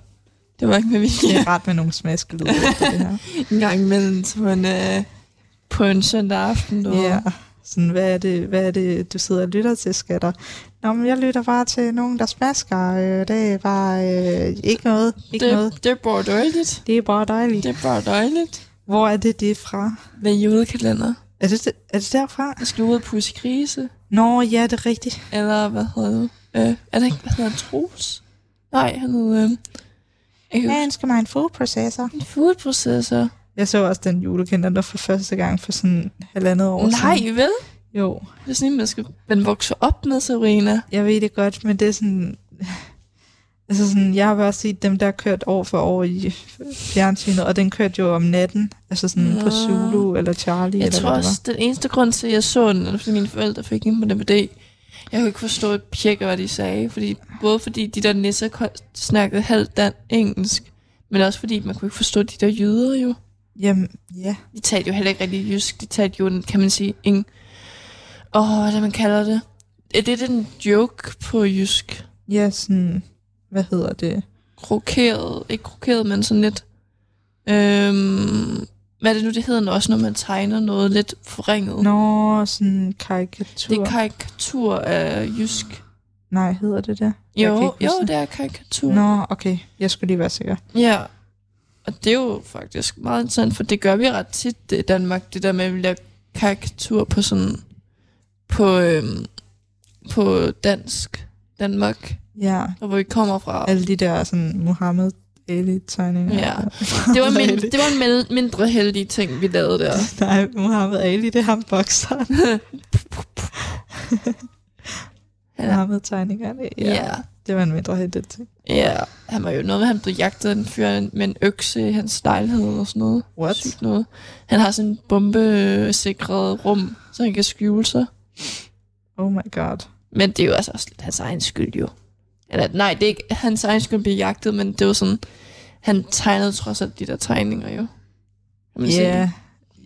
Det var ikke med vilje. Det er rart med nogle smaskelyder på det her. En gang imellem på en, øh, på en søndag aften. Ja, yeah. sådan, hvad er, det, hvad er det, du sidder og lytter til, skatter? Nå, men jeg lytter bare til nogen, der smasker. Øh, det er bare øh, ikke noget. Ikke det, noget. Det er bare dejligt. Det er bare dejligt. Det er bare dejligt. Hvor er det, det er fra? Hvad er julekalender? Er det, er det derfra? Jeg skal ud og pusse grise. Nå, ja, det er rigtigt. Eller, hvad hedder det? Øh, er det ikke, hvad hedder det? Troels? Nej, han hedder... Øh, jeg ønsker mig en foodprocessor. En foodprocessor? Jeg så også den julekalender for første gang for sådan halvandet år Nej, siden. Nej, vel? Jo. Det er sådan en, man skal man vokser op med, Sabrina. Jeg ved det godt, men det er sådan... Altså sådan, jeg har bare set dem, der kørt år for år i fjernsynet, og den kørte jo om natten, altså sådan Nå. på Zulu eller Charlie. Jeg eller tror også, den eneste grund til, at jeg så den, fordi mine forældre fik ind på den D V D, jeg kunne ikke forstå et pjek af, hvad de sagde, fordi, både fordi de der nisser snakkede halvt dan engelsk, men også fordi man kunne ikke forstå de der jyder jo. Jamen, ja. De talte jo heller ikke rigtig jysk, de talte jo, kan man sige, ingen... Åh, oh, hvad man kalder det? Er det den joke på jysk? Ja, sådan... Hvad hedder det? Krokeret. Ikke krokeret, men sådan lidt... Øhm, hvad er det nu, det hedder også, når man tegner noget lidt forringet? Nå, sådan karikatur. Det er karikatur af jysk. Nej, hedder det der? Jo, jo det er karikatur. Nå, okay. Jeg skulle lige være sikker. Ja. Og det er jo faktisk meget interessant, for det gør vi ret tit i Danmark, det der med, at vi laver karikatur på sådan... På, øhm, på dansk. Danmark. Ja. Og hvor vi kommer fra. Alle de der sådan Muhammed Ali-tegninger. Ja. Det var, min, det var en mel- mindre heldige ting, vi lavede der. Nej, Muhammed Ali, det er ham bokseren. Muhammed-tegningerne. Ja. ja. Det var en mindre heldig ting. Ja. Han var jo noget, han blev jagtet af en fyr med en økse i hans lejlighed og sådan noget. What? Sygt noget. Han har sådan en bombesikret rum, så han kan skjule sig. Oh my god. Men det er jo altså også lidt hans egen skyld, jo. Eller, nej, det er ikke hans egen skyld at blive jagtet, men det var sådan, han tegnede trods alt de der tegninger, jo. Ja, yeah.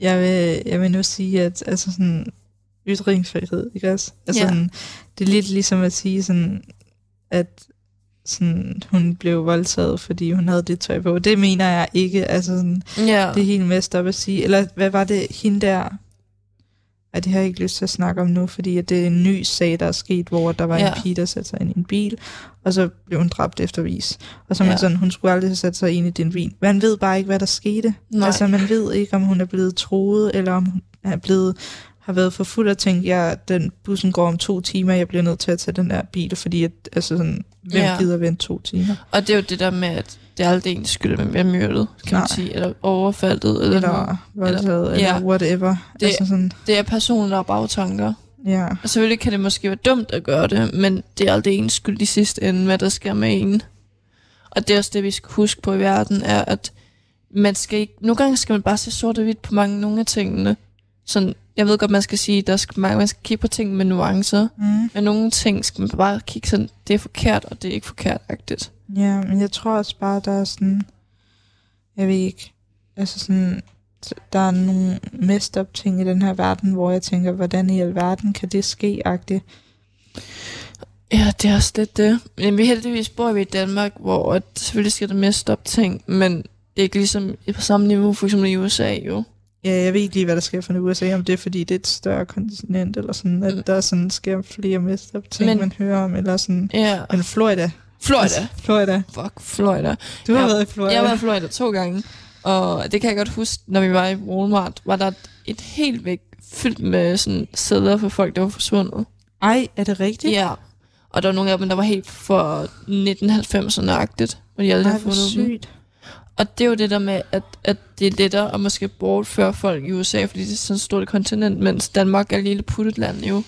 jeg, vil, jeg vil nu sige, at altså sådan, ytringsfrihed, ikke også? Altså, yeah. sådan, det er lidt ligesom at sige, sådan, at sådan, hun blev voldtaget, fordi hun havde det tøj på. Det mener jeg ikke. Altså, sådan, yeah. det er helt mest op at sige. Eller hvad var det, hende der... Ej, det har jeg ikke lyst til at snakke om nu, fordi det er en ny sag, der er sket, hvor der var ja. en pige, der satte sig ind i en bil, og så blev hun dræbt eftervis. Og så ja. man sådan, hun skulle aldrig have sat sig ind i den bil. Man ved bare ikke, hvad der skete. Nej. Altså, man ved ikke, om hun er blevet troet, eller om hun er blevet, har været for fuld og tænkt, ja, den bussen går om to timer, jeg bliver nødt til at tage den der bil, fordi at, altså sådan, hvem ja. gider vente to timer? Og det er jo det der med, at det er aldrig ens skyld, at man bliver myrdet, kan Nej. man sige, eller overfaldet, eller, eller voldtaget, eller, eller ja. whatever. Det, altså sådan. Det er personen, der har bagtanker. Ja. Og selvfølgelig kan det måske være dumt at gøre det, men det er aldrig ens skyld i sidste ende, hvad der sker med en. Og det er også det, vi skal huske på i verden, er, at man skal ikke, nogle gange skal man bare se sort og hvidt på mange nogle af tingene. Sådan, jeg ved godt, man skal sige, der skal man, man skal kigge på ting med nuancer, mm. men nogle ting skal man bare kigge sådan, det er forkert, og det er ikke forkert-agtigt. Ja, men jeg tror også bare, der er sådan, jeg ved ikke, altså sådan, der er nogle mest op ting i den her verden, hvor jeg tænker, hvordan i alverden kan det ske-agtigt? Ja, det er også lidt det. Men vi heldigvis bor vi i Danmark, hvor at selvfølgelig sker der mest op ting, men det er ikke ligesom på samme niveau, for eksempel i U S A jo. Ja, jeg ved ikke lige, hvad der sker for U S A, om det er, fordi det er et større kontinent, eller sådan, at mm. der sådan sker flere mest op ting, men, man hører om, eller sådan, yeah. eller Florida. Florida. Altså, Florida. Fuck, Florida. Du har jeg, været i Florida. Jeg har været i Florida to gange, og det kan jeg godt huske, når vi var i Walmart, var der et helt væk fyldt med sådan sædler for folk, der var forsvundet. Ej, er det rigtigt? Ja, og der var nogle af dem, der var helt for nitten halvfemserne-agtigt, hvor de aldrig havde fundet dem. Ej, hvor sygt. Og det er jo det der med, at, at det er lettere at måske bortføre folk i U S A, fordi det er sådan et stort kontinent, mens Danmark er et lille puttet land jo.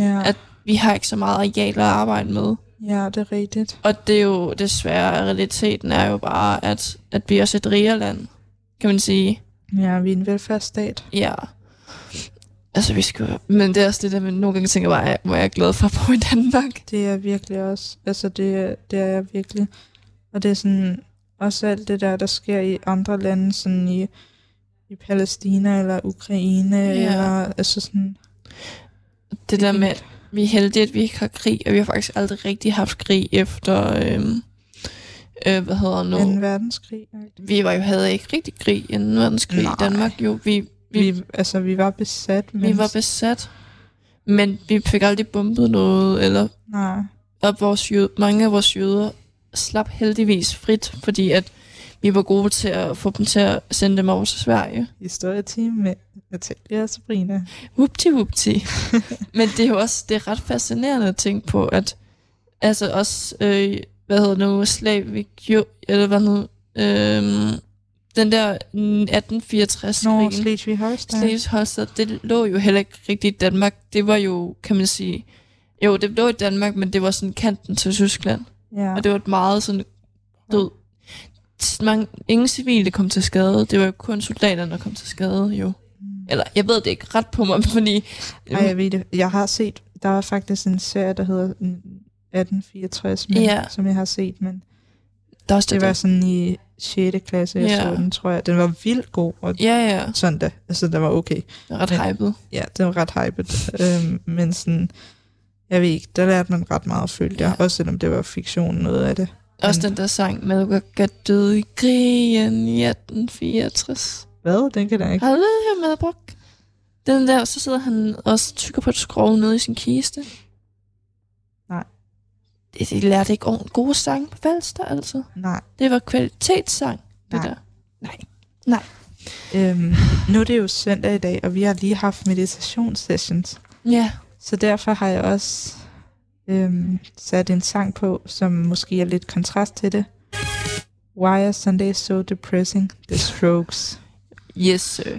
Yeah. At vi har ikke så meget areal at arbejde med. Ja, det er rigtigt. Og det er jo desværre, realiteten er jo bare, at, at vi er også et rigere land, kan man sige. Ja, vi er en velfærdsstat. Ja. Altså, vi skal... Men det er også det der, man nogle gange tænker bare, hvor jeg er glad for at bo i Danmark. Det er virkelig også. Altså, det, det er jeg virkelig. Og det er sådan... Også alt det der, der sker i andre lande, sådan i, i Palæstina eller Ukraine, ja. Eller altså sådan... Det der med, at vi er heldige, at vi ikke har krig, og vi har faktisk aldrig rigtig haft krig efter, øhm, øh, hvad hedder nu? anden verdenskrig. Vi var jo, havde ikke rigtig krig i anden verdenskrig i Danmark, jo. Vi, vi, vi, altså, vi var besat. Mens... Vi var besat, men vi fik aldrig bombet noget, eller... Nej. Og vores jøde, mange af vores jøder slap heldigvis frit, fordi at vi var gode til at få dem til at sende dem over til Sverige. Historieteam med Natalia og Sabrina. Whoopty whoopty. Men det er jo også, det er ret fascinerende at tænke på, at altså også, øh, hvad hedder nu, Slavik, jo, eller hvad nu, øh, den der atten fireogtres Nå, Slesvig-Holstein. Slesvig-Holstein, det lå jo heller ikke rigtigt i Danmark. Det var jo, kan man sige, jo, det lå i Danmark, men det var sådan kanten til Tyskland. Ja. Og det var et meget sådan død. Mange, ingen civile kom til skade. Det var jo kun soldaterne, der kom til skade, jo. Eller, jeg ved det ikke ret på mig, fordi... Nej, jeg ved det. Jeg har set... Der var faktisk en serie, der hedder atten fireogtres, men, ja. Som jeg har set, men... Der også det, det var sådan i sjette klasse, jeg ja. så den, tror jeg. Den var vildt god, og ja, ja. Søndag. Altså, den var okay. Den var ret hyped. Ja, den var ret hyped. øhm, men sådan... Jeg ved ikke, der lærte man ret meget, følte jeg. Ja. Også selvom det var fiktion, noget af det. Også den der sang, Madagaskar døde i krigen i atten fireogtres. Hvad? Den kan der ikke. Har du hørt Madagaskar? Den der, så sidder han og tykker på et skrog nede i sin kiste. Nej. Det, de lærte ikke ordentligt gode sange på Falster, altså. Nej. Det var kvalitetssang, det Nej. der. Nej. Nej. Øhm, nu er det jo søndag i dag, og vi har lige haft meditationssessions. Ja. Så derfor har jeg også øhm, sat en sang på, som måske er lidt kontrast til det. Why are Sundays so depressing? The Strokes. Yes, sir.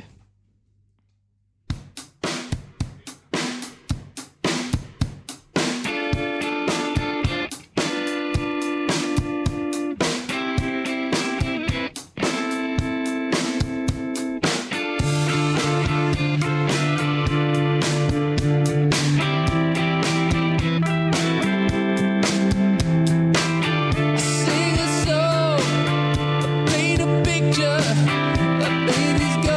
Go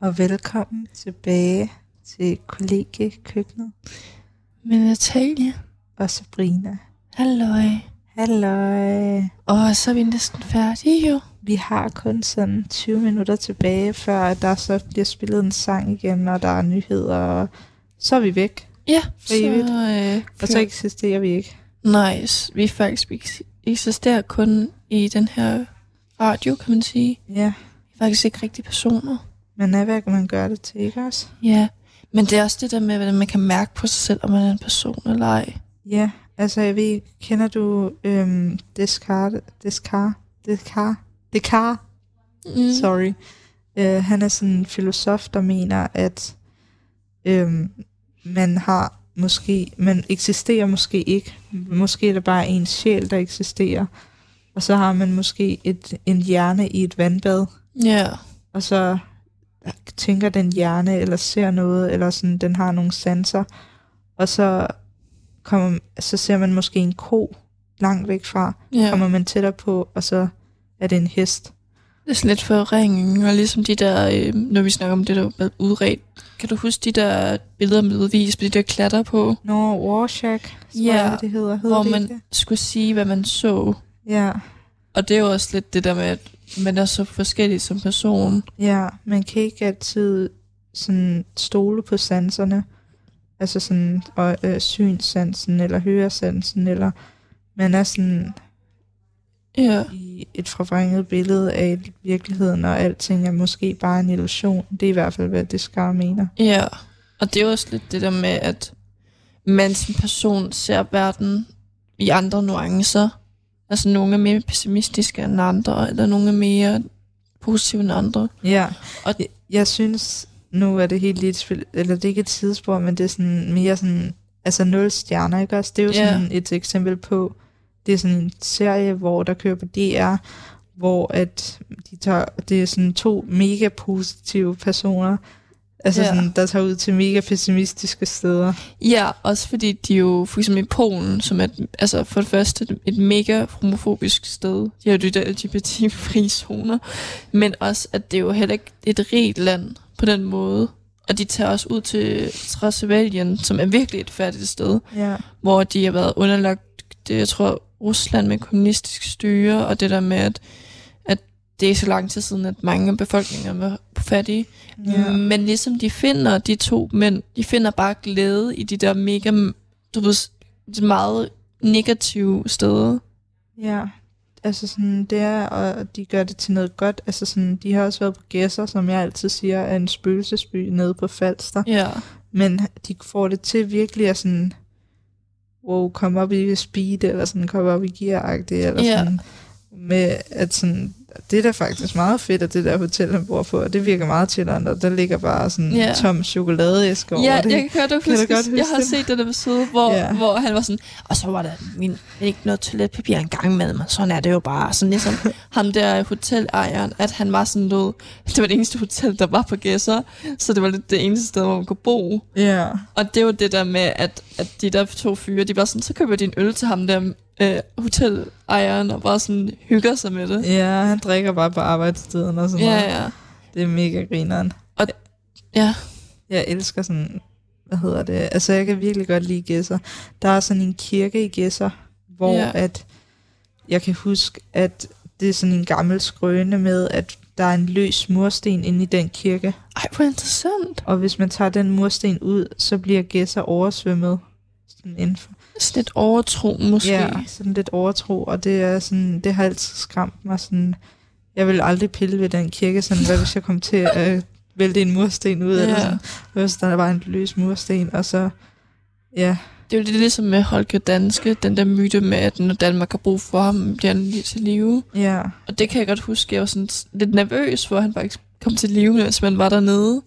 og velkommen tilbage til kollegiekøkkenet med Natalie og Sabrina. Halløj. Halløj. Og så er vi næsten færdige jo. Vi har kun sådan tyve minutter tilbage, før der så bliver spillet en sang igen, og der er nyheder, og så er vi væk. Ja, så, øh, og så eksisterer vi ikke. Nej, vi faktisk eksisterer kun i den her radio, kan man sige. Ja. Faktisk ikke rigtige personer. Men hvad kan man gøre det til, ikke også? Ja, men det er også det der med, hvordan man kan mærke på sig selv, om man er en person eller ej. Ja, altså jeg ved, kender du øhm, Descar, Descar, Descar, Descartes? Mm. Sorry. Øh, han er sådan en filosof, der mener, at øhm, man har måske, man eksisterer måske ikke. Måske er der bare en sjæl, der eksisterer. Og så har man måske et, en hjerne i et vandbad. Ja. Yeah. Og så tænker den hjerne, eller ser noget, eller sådan, den har nogle sanser. Og så, kommer, så ser man måske en ko langt væk fra. Yeah. Kommer man tættere på, og så er det en hest. Det er sådan lidt forringning, og ligesom de der, øh, når vi snakker om det der med udredt, kan du huske de der billeder med udvis, med de der klatter på? Nå, no, Rorschach, yeah, det hedder. Hedder hvor det man ikke? Skulle sige, hvad man så. Ja. Yeah. Og det er jo også lidt det der med, at man er så forskellig som person. Ja, man kan ikke altid sådan stole på sanserne. Altså sådan og, øh, synssansen eller høresansen, eller man er sådan ja. I et forvrænget billede af virkeligheden, og alting er måske bare en illusion. Det er i hvert fald, hvad Descartes mener. Ja, og det er også lidt det der med, at man som person ser verden i andre nuancer. Altså nogle er mere pessimistiske end andre, eller nogle er mere positive end andre. Ja, og jeg, jeg synes, nu er det helt lidt, eller det er ikke et tidsspor, men det er sådan mere sådan, altså nul stjerner, ikke også? Det er jo yeah. sådan et eksempel på, det er sådan en serie, hvor der kører på D R, hvor at de tager, det er sådan to mega positive personer, altså yeah. sådan, der tager ud til mega pessimistiske steder. Ja, også fordi de jo, for eksempel i Polen, som er altså for det første et mega homofobisk sted. De har jo de der L G B T-fri zoner. Men også, at det er jo heller ikke et rigt land på den måde. Og de tager også ud til Transylvanien, som er virkelig et fattigt sted. Yeah. Hvor de har været underlagt, det, jeg tror, Rusland med kommunistisk styre, og det der med, at det er så lang tid siden, at mange af befolkningen var fattige. Yeah. Men ligesom de finder, de to mænd, de finder bare glæde i de der mega, du ved, meget negative steder. Ja, yeah. altså sådan det er, og de gør det til noget godt. Altså sådan, de har også været på Gæsser, som jeg altid siger, er en spøgelsesby nede på Falster. Yeah. Men de får det til virkelig at sådan, wow, kom op i speed, eller sådan, kom op i gear-agtigt, eller yeah. sådan, med at sådan, det er da faktisk meget fedt, at det der hotel, han bor på, og det virker meget chilleren, og der ligger bare sådan en yeah. tom chokoladeæske over yeah, det. Ja, jeg kan godt huske, jeg, jeg har set den episode, hvor, yeah. hvor han var sådan, og så var der min, ikke noget toiletpapir engang med mig, sådan er det jo bare. Sådan ligesom ham der hotelejeren, at han var sådan noget, det var det eneste hotel, der var på Gæsser, så det var lidt det eneste sted, hvor man kunne bo. Yeah. Og det var det der med, at, at de der to fyre, de var sådan, så køber de en øl til ham der, Øh, hotelejeren og bare sådan hygger sig med det. Ja, han drikker bare på arbejdsstederne og sådan ja, noget. Ja. Det er mega grineren. Og ja. Jeg elsker sådan, hvad hedder det? Altså, jeg kan virkelig godt lide Gæsser. Der er sådan en kirke i Gæsser, hvor ja. At jeg kan huske, at det er sådan en gammel skrøne med, at der er en løs mursten inde i den kirke. Ej, hvor interessant. Og hvis man tager den mursten ud, så bliver Gæsser oversvømmet sådan indenfor. Sådan lidt overtro, måske. Ja, sådan lidt overtro, og det er sådan, det har altid skræmt mig. Sådan, jeg vil aldrig pille ved den kirke, sådan, hvad hvis jeg kom til at vælte en mursten ud, ja. Eller sådan, hvis der var en løs mursten, og så, ja. Det er jo lidt ligesom med Holger Danske, den der myte med, at når Danmark har brug for ham, bliver han lige til live. Ja. Og det kan jeg godt huske, jeg var sådan lidt nervøs, hvor han faktisk kom til live, hvis man var dernede.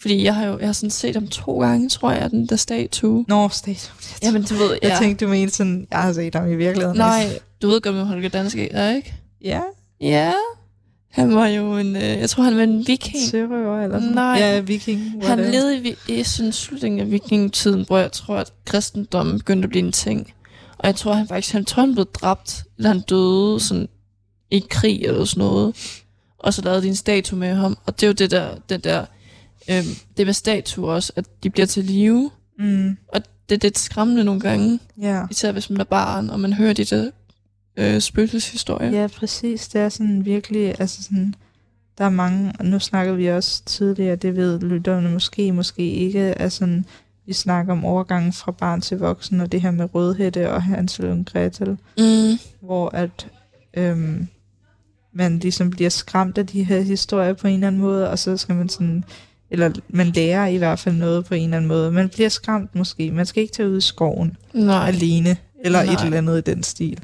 Fordi jeg har jo jeg har sådan set ham to gange, tror jeg, den der statue. Nå, no, statue. Jamen, du ved, ja. Jeg tænkte, du mente sådan, jeg har set ham i virkeligheden. Nej, du ved godt, med Holger Danske er, ikke? Ja. Ja. Han var jo en, jeg tror, han var en viking. Sørøver eller sådan. Nej. Ja, viking. Han levede i, i sådan slutningen af vikingetiden, hvor jeg tror, at kristendommen begyndte at blive en ting. Og jeg tror, han faktisk, han tror, han blev dræbt, eller han døde sådan i krig eller sådan noget. Og så lavede de en statue med ham, og det er jo det der, den der øh, det med statuer også, at de bliver til live. Mm. Og det er lidt skræmmende nogle gange. Yeah. Især hvis man er barn, og man hører de der øh, spøgelseshistorier. Ja, præcis. Det er sådan virkelig, altså sådan, der er mange, og nu snakker vi også tidligere, det ved lytterne måske, måske ikke, altså sådan, vi snakker om overgangen fra barn til voksen, og det her med Rødhætte og Hansel og Gretel, mm. hvor at øhm, man ligesom bliver skræmt af de her historier på en eller anden måde, og så skal man sådan, eller man lærer i hvert fald noget på en eller anden måde. Man bliver skræmt måske, man skal ikke tage ud i skoven Nej. alene, eller Nej. et eller andet i den stil.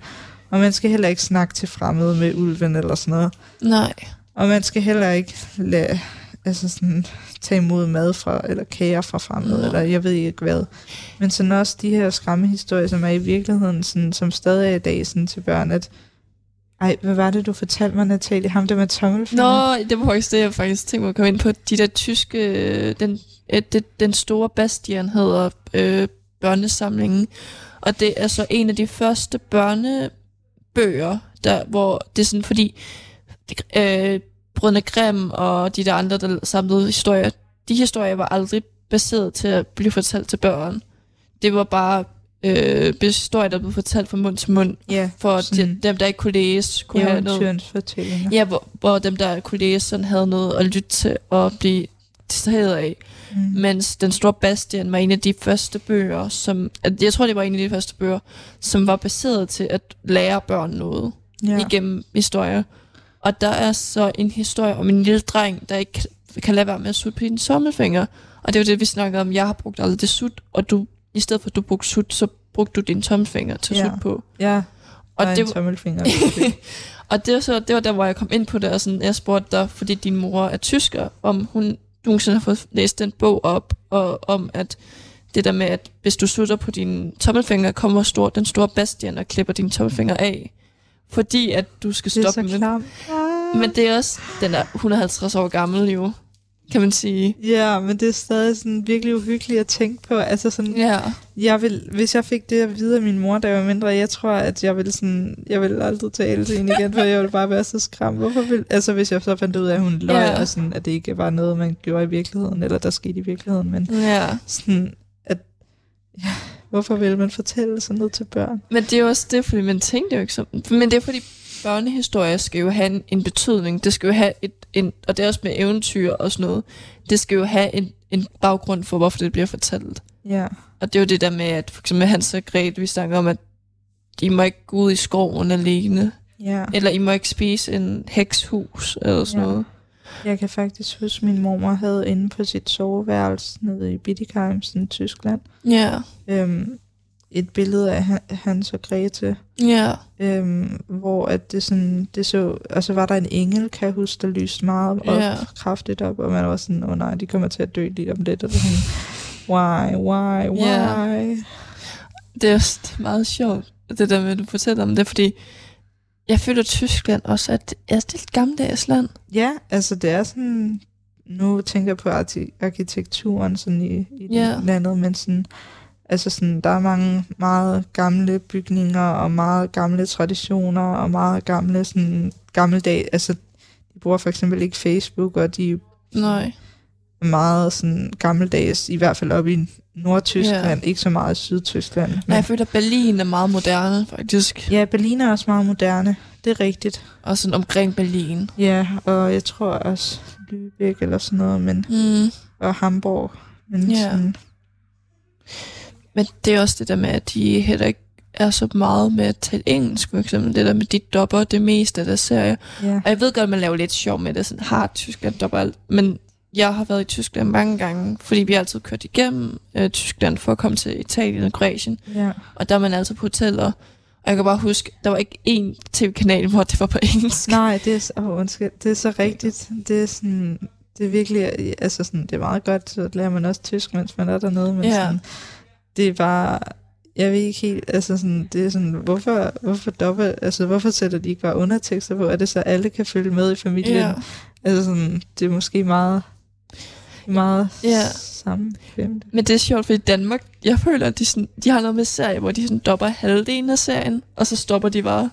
Og man skal heller ikke snakke til fremmede med ulven eller sådan noget. Nej. Og man skal heller ikke lade, altså sådan, tage imod mad fra, eller kager fra fremmede, ja. eller jeg ved ikke hvad. Men sådan også de her skræmmehistorier, som er i virkeligheden, sådan, som stadig er i dag sådan, til børn, at ej, hvad var det, du fortalte mig, Natalie? Ham der med tommelfingeren? Nå, det var faktisk det, jeg faktisk tænkte mig at komme ind på. De der tyske, den, den store Bastian hedder øh, børnesamlingen, og det er så en af de første børnebøger, der, hvor det er sådan, fordi Øh, Brødrene Grimm og de der andre, der samlede historier, de historier var aldrig baseret til at blive fortalt til børn. Det var bare øh, historier, der blev fortalt fra mund til mund, ja, for de, dem, der ikke kunne læse, kunne have noget. Ja, hvor, hvor dem, der kunne læse, sådan havde noget at lytte til og blive distraheret af. Mm. Mens Den Store Bastian var en af de første bøger, som, jeg tror, det var en af de første bøger, som var baseret til at lære børn noget ja. igennem historier. Og der er så en historie om en lille dreng, der ikke kan lade være med at sutte på dine tommelfinger. Og det er jo det, vi snakkede om. Jeg har brugt aldrig det sut, og du, i stedet for at du brugte sut, så brugte du dine tommelfinger til at ja. sutte på. Ja, og det var tommelfinger. Og det var, så, det var der, hvor jeg kom ind på det, og sådan, jeg spurgte dig, fordi din mor er tysker, om hun nogensinde har fået læst den bog op, og om at det der med, at hvis du sutter på dine tommelfinger, kommer stor, Den Store Bastian og klipper dine tommelfinger af. Fordi at du skal stoppe med klam. Men det er også, den er et hundrede og halvtreds år gammel jo, kan man sige. Ja, men det er stadig sådan virkelig uhyggeligt at tænke på. Altså sådan, ja. jeg vil, hvis jeg fik det at vide af min mor, der var mindre, jeg tror, at jeg ville sådan, jeg ville aldrig tale til hende igen, for jeg ville bare være så skræmt. Hvorfor vil, altså hvis jeg så fandt ud af, at hun løg, ja. og sådan, at det ikke var noget, man gjorde i virkeligheden, eller der skete i virkeligheden, men ja. sådan, at, ja. Hvorfor vil man fortælle sådan noget til børn? Men det er også det, fordi man tænkte jo ikke sådan. Men det er fordi børnehistorier skal jo have en, en betydning. Det skal jo have et, en, og det er også med eventyr og sådan noget. Det skal jo have en, en baggrund for, hvorfor det bliver fortalt. Ja. Og det er jo det der med, at for eksempel Hans og Grete, vi snakker om, at I må ikke gå ud i skoven alene. Ja. Eller I må ikke spise en hekshus eller sådan ja. noget. Jeg kan faktisk huske, min mormor havde inde på sit soveværelse nede i Bietigheim, sådan i Tyskland. Ja. Yeah. Øhm, et billede af Hans og Grete. Ja. Yeah. Øhm, hvor at det sådan, det så, og så var der en engel, kan jeg huske, der lyste meget op, yeah. kraftigt op, og man var sådan, åh oh, nej, de kommer til at dø lige om lidt, og sådan, why, why, why? Yeah. Det er også meget sjovt, det der med, du fortæller om det, fordi jeg føler Tyskland også, at det er et gammeldags land. Ja, altså det er sådan, nu tænker jeg på arkitekturen sådan i, i yeah. landet, men sådan, altså sådan, der er mange meget gamle bygninger, og meget gamle traditioner, og meget gamle sådan, gammeldag, altså de bruger for eksempel ikke Facebook, og de Nej. er meget sådan gammeldags, i hvert fald op i Nordtyskland, yeah. ikke så meget Sydtyskland. Men jeg føler, at Berlin er meget moderne, faktisk. Ja, Berlin er også meget moderne. Det er rigtigt. Og sådan omkring Berlin. Ja, og jeg tror også Lübeck eller sådan noget, men mm. og Hamburg. Men, yeah. sådan. Men det er også det der med, at de heller ikke er så meget med at tale engelsk, for eksempel det der med, de dopper det meste af deres serier. Yeah. Og jeg ved godt, at man laver lidt sjov med det, sådan hard Tyskland dopper alt, men jeg har været i Tyskland mange gange, fordi vi altid kørt igennem øh, Tyskland for at komme til Italien og Kroatien. Ja. Og der er man altså på hoteller. Og jeg kan bare huske, der var ikke én tv-kanal, hvor det var på engelsk. Nej, det er så, oh, undskyld, det er så rigtigt. Det er sådan, det er virkelig, altså sådan, det er meget godt, så lærer man også tysk, mens man er dernede. Men ja. sådan, det er bare, jeg ved ikke helt, altså sådan, det er sådan, hvorfor, hvorfor dobbelt, altså hvorfor sætter de ikke bare undertekster på, at det så alle kan følge med i familien? Ja. Altså sådan, det er måske meget meget yeah. sammen. Men det er sjovt, fordi Danmark, jeg føler, at de, sådan, de har noget med serie, hvor de sådan dopper halvdelen af serien, og så stopper de bare.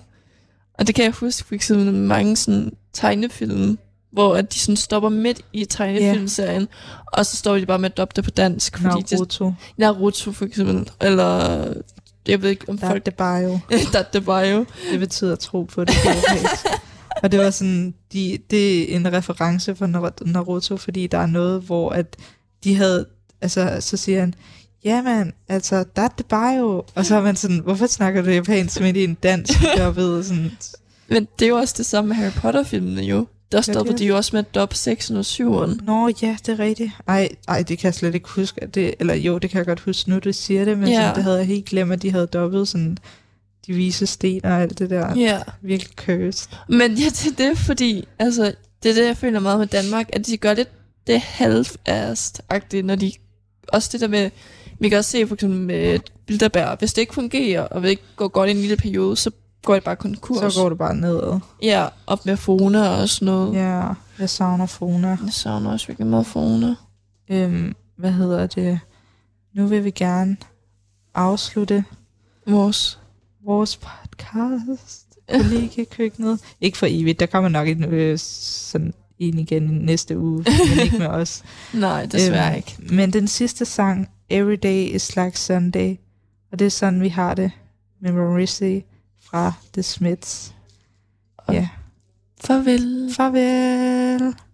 Og det kan jeg huske, for eksempel mange sådan tegnefilm, hvor de sådan stopper midt i tegnefilmserien, yeah. og så står de bare med at dubbe det på dansk. Fordi Naruto. De, Naruto for eksempel, eller jeg ved ikke om folk... That the bio. That the bio. Det betyder tro på det. Og det var sådan, de, det er en reference for Naruto, fordi der er noget, hvor at de havde, altså så siger han, jamen, altså, that the bio. Og så er man sådan, hvorfor snakker du japansk med en dansk, der ved sådan... Men det er jo også det samme med Harry Potter-filmene jo. Der stopper de jo også med dub seks og syv'eren. Nå ja, det er rigtigt. Ej, ej, det kan jeg slet ikke huske. Det, eller jo, det kan jeg godt huske nu, du siger det, men yeah. sådan, det havde jeg helt glemt, at de havde dubbet sådan de vise sten og alt det der. Yeah. Virkelig cursed. Men ja, det er det, fordi altså, det er det, jeg føler meget med Danmark, at de gør lidt det half-assed-agtigt, når de også det der med, vi kan også se for eksempel med Bilderberg, hvis det ikke fungerer, og det ikke går godt i en lille periode, så går det bare konkurs. Så går det bare nedad. Ja, op med Fona og sådan noget. Ja, jeg savner Fona. Jeg savner også virkelig meget Fona. Øhm, hvad hedder det? Nu vil vi gerne afslutte vores, vores podcast. Kollegekøkkenet. Ikke for evigt, der kommer nok en, øh, sådan en igen næste uge, men ikke med os. Nej, desværre øhm, ikke. Men den sidste sang, Everyday is like Sunday, og det er sådan, vi har det med Morrissey fra The Smiths. Ja. Farvel. Farvel.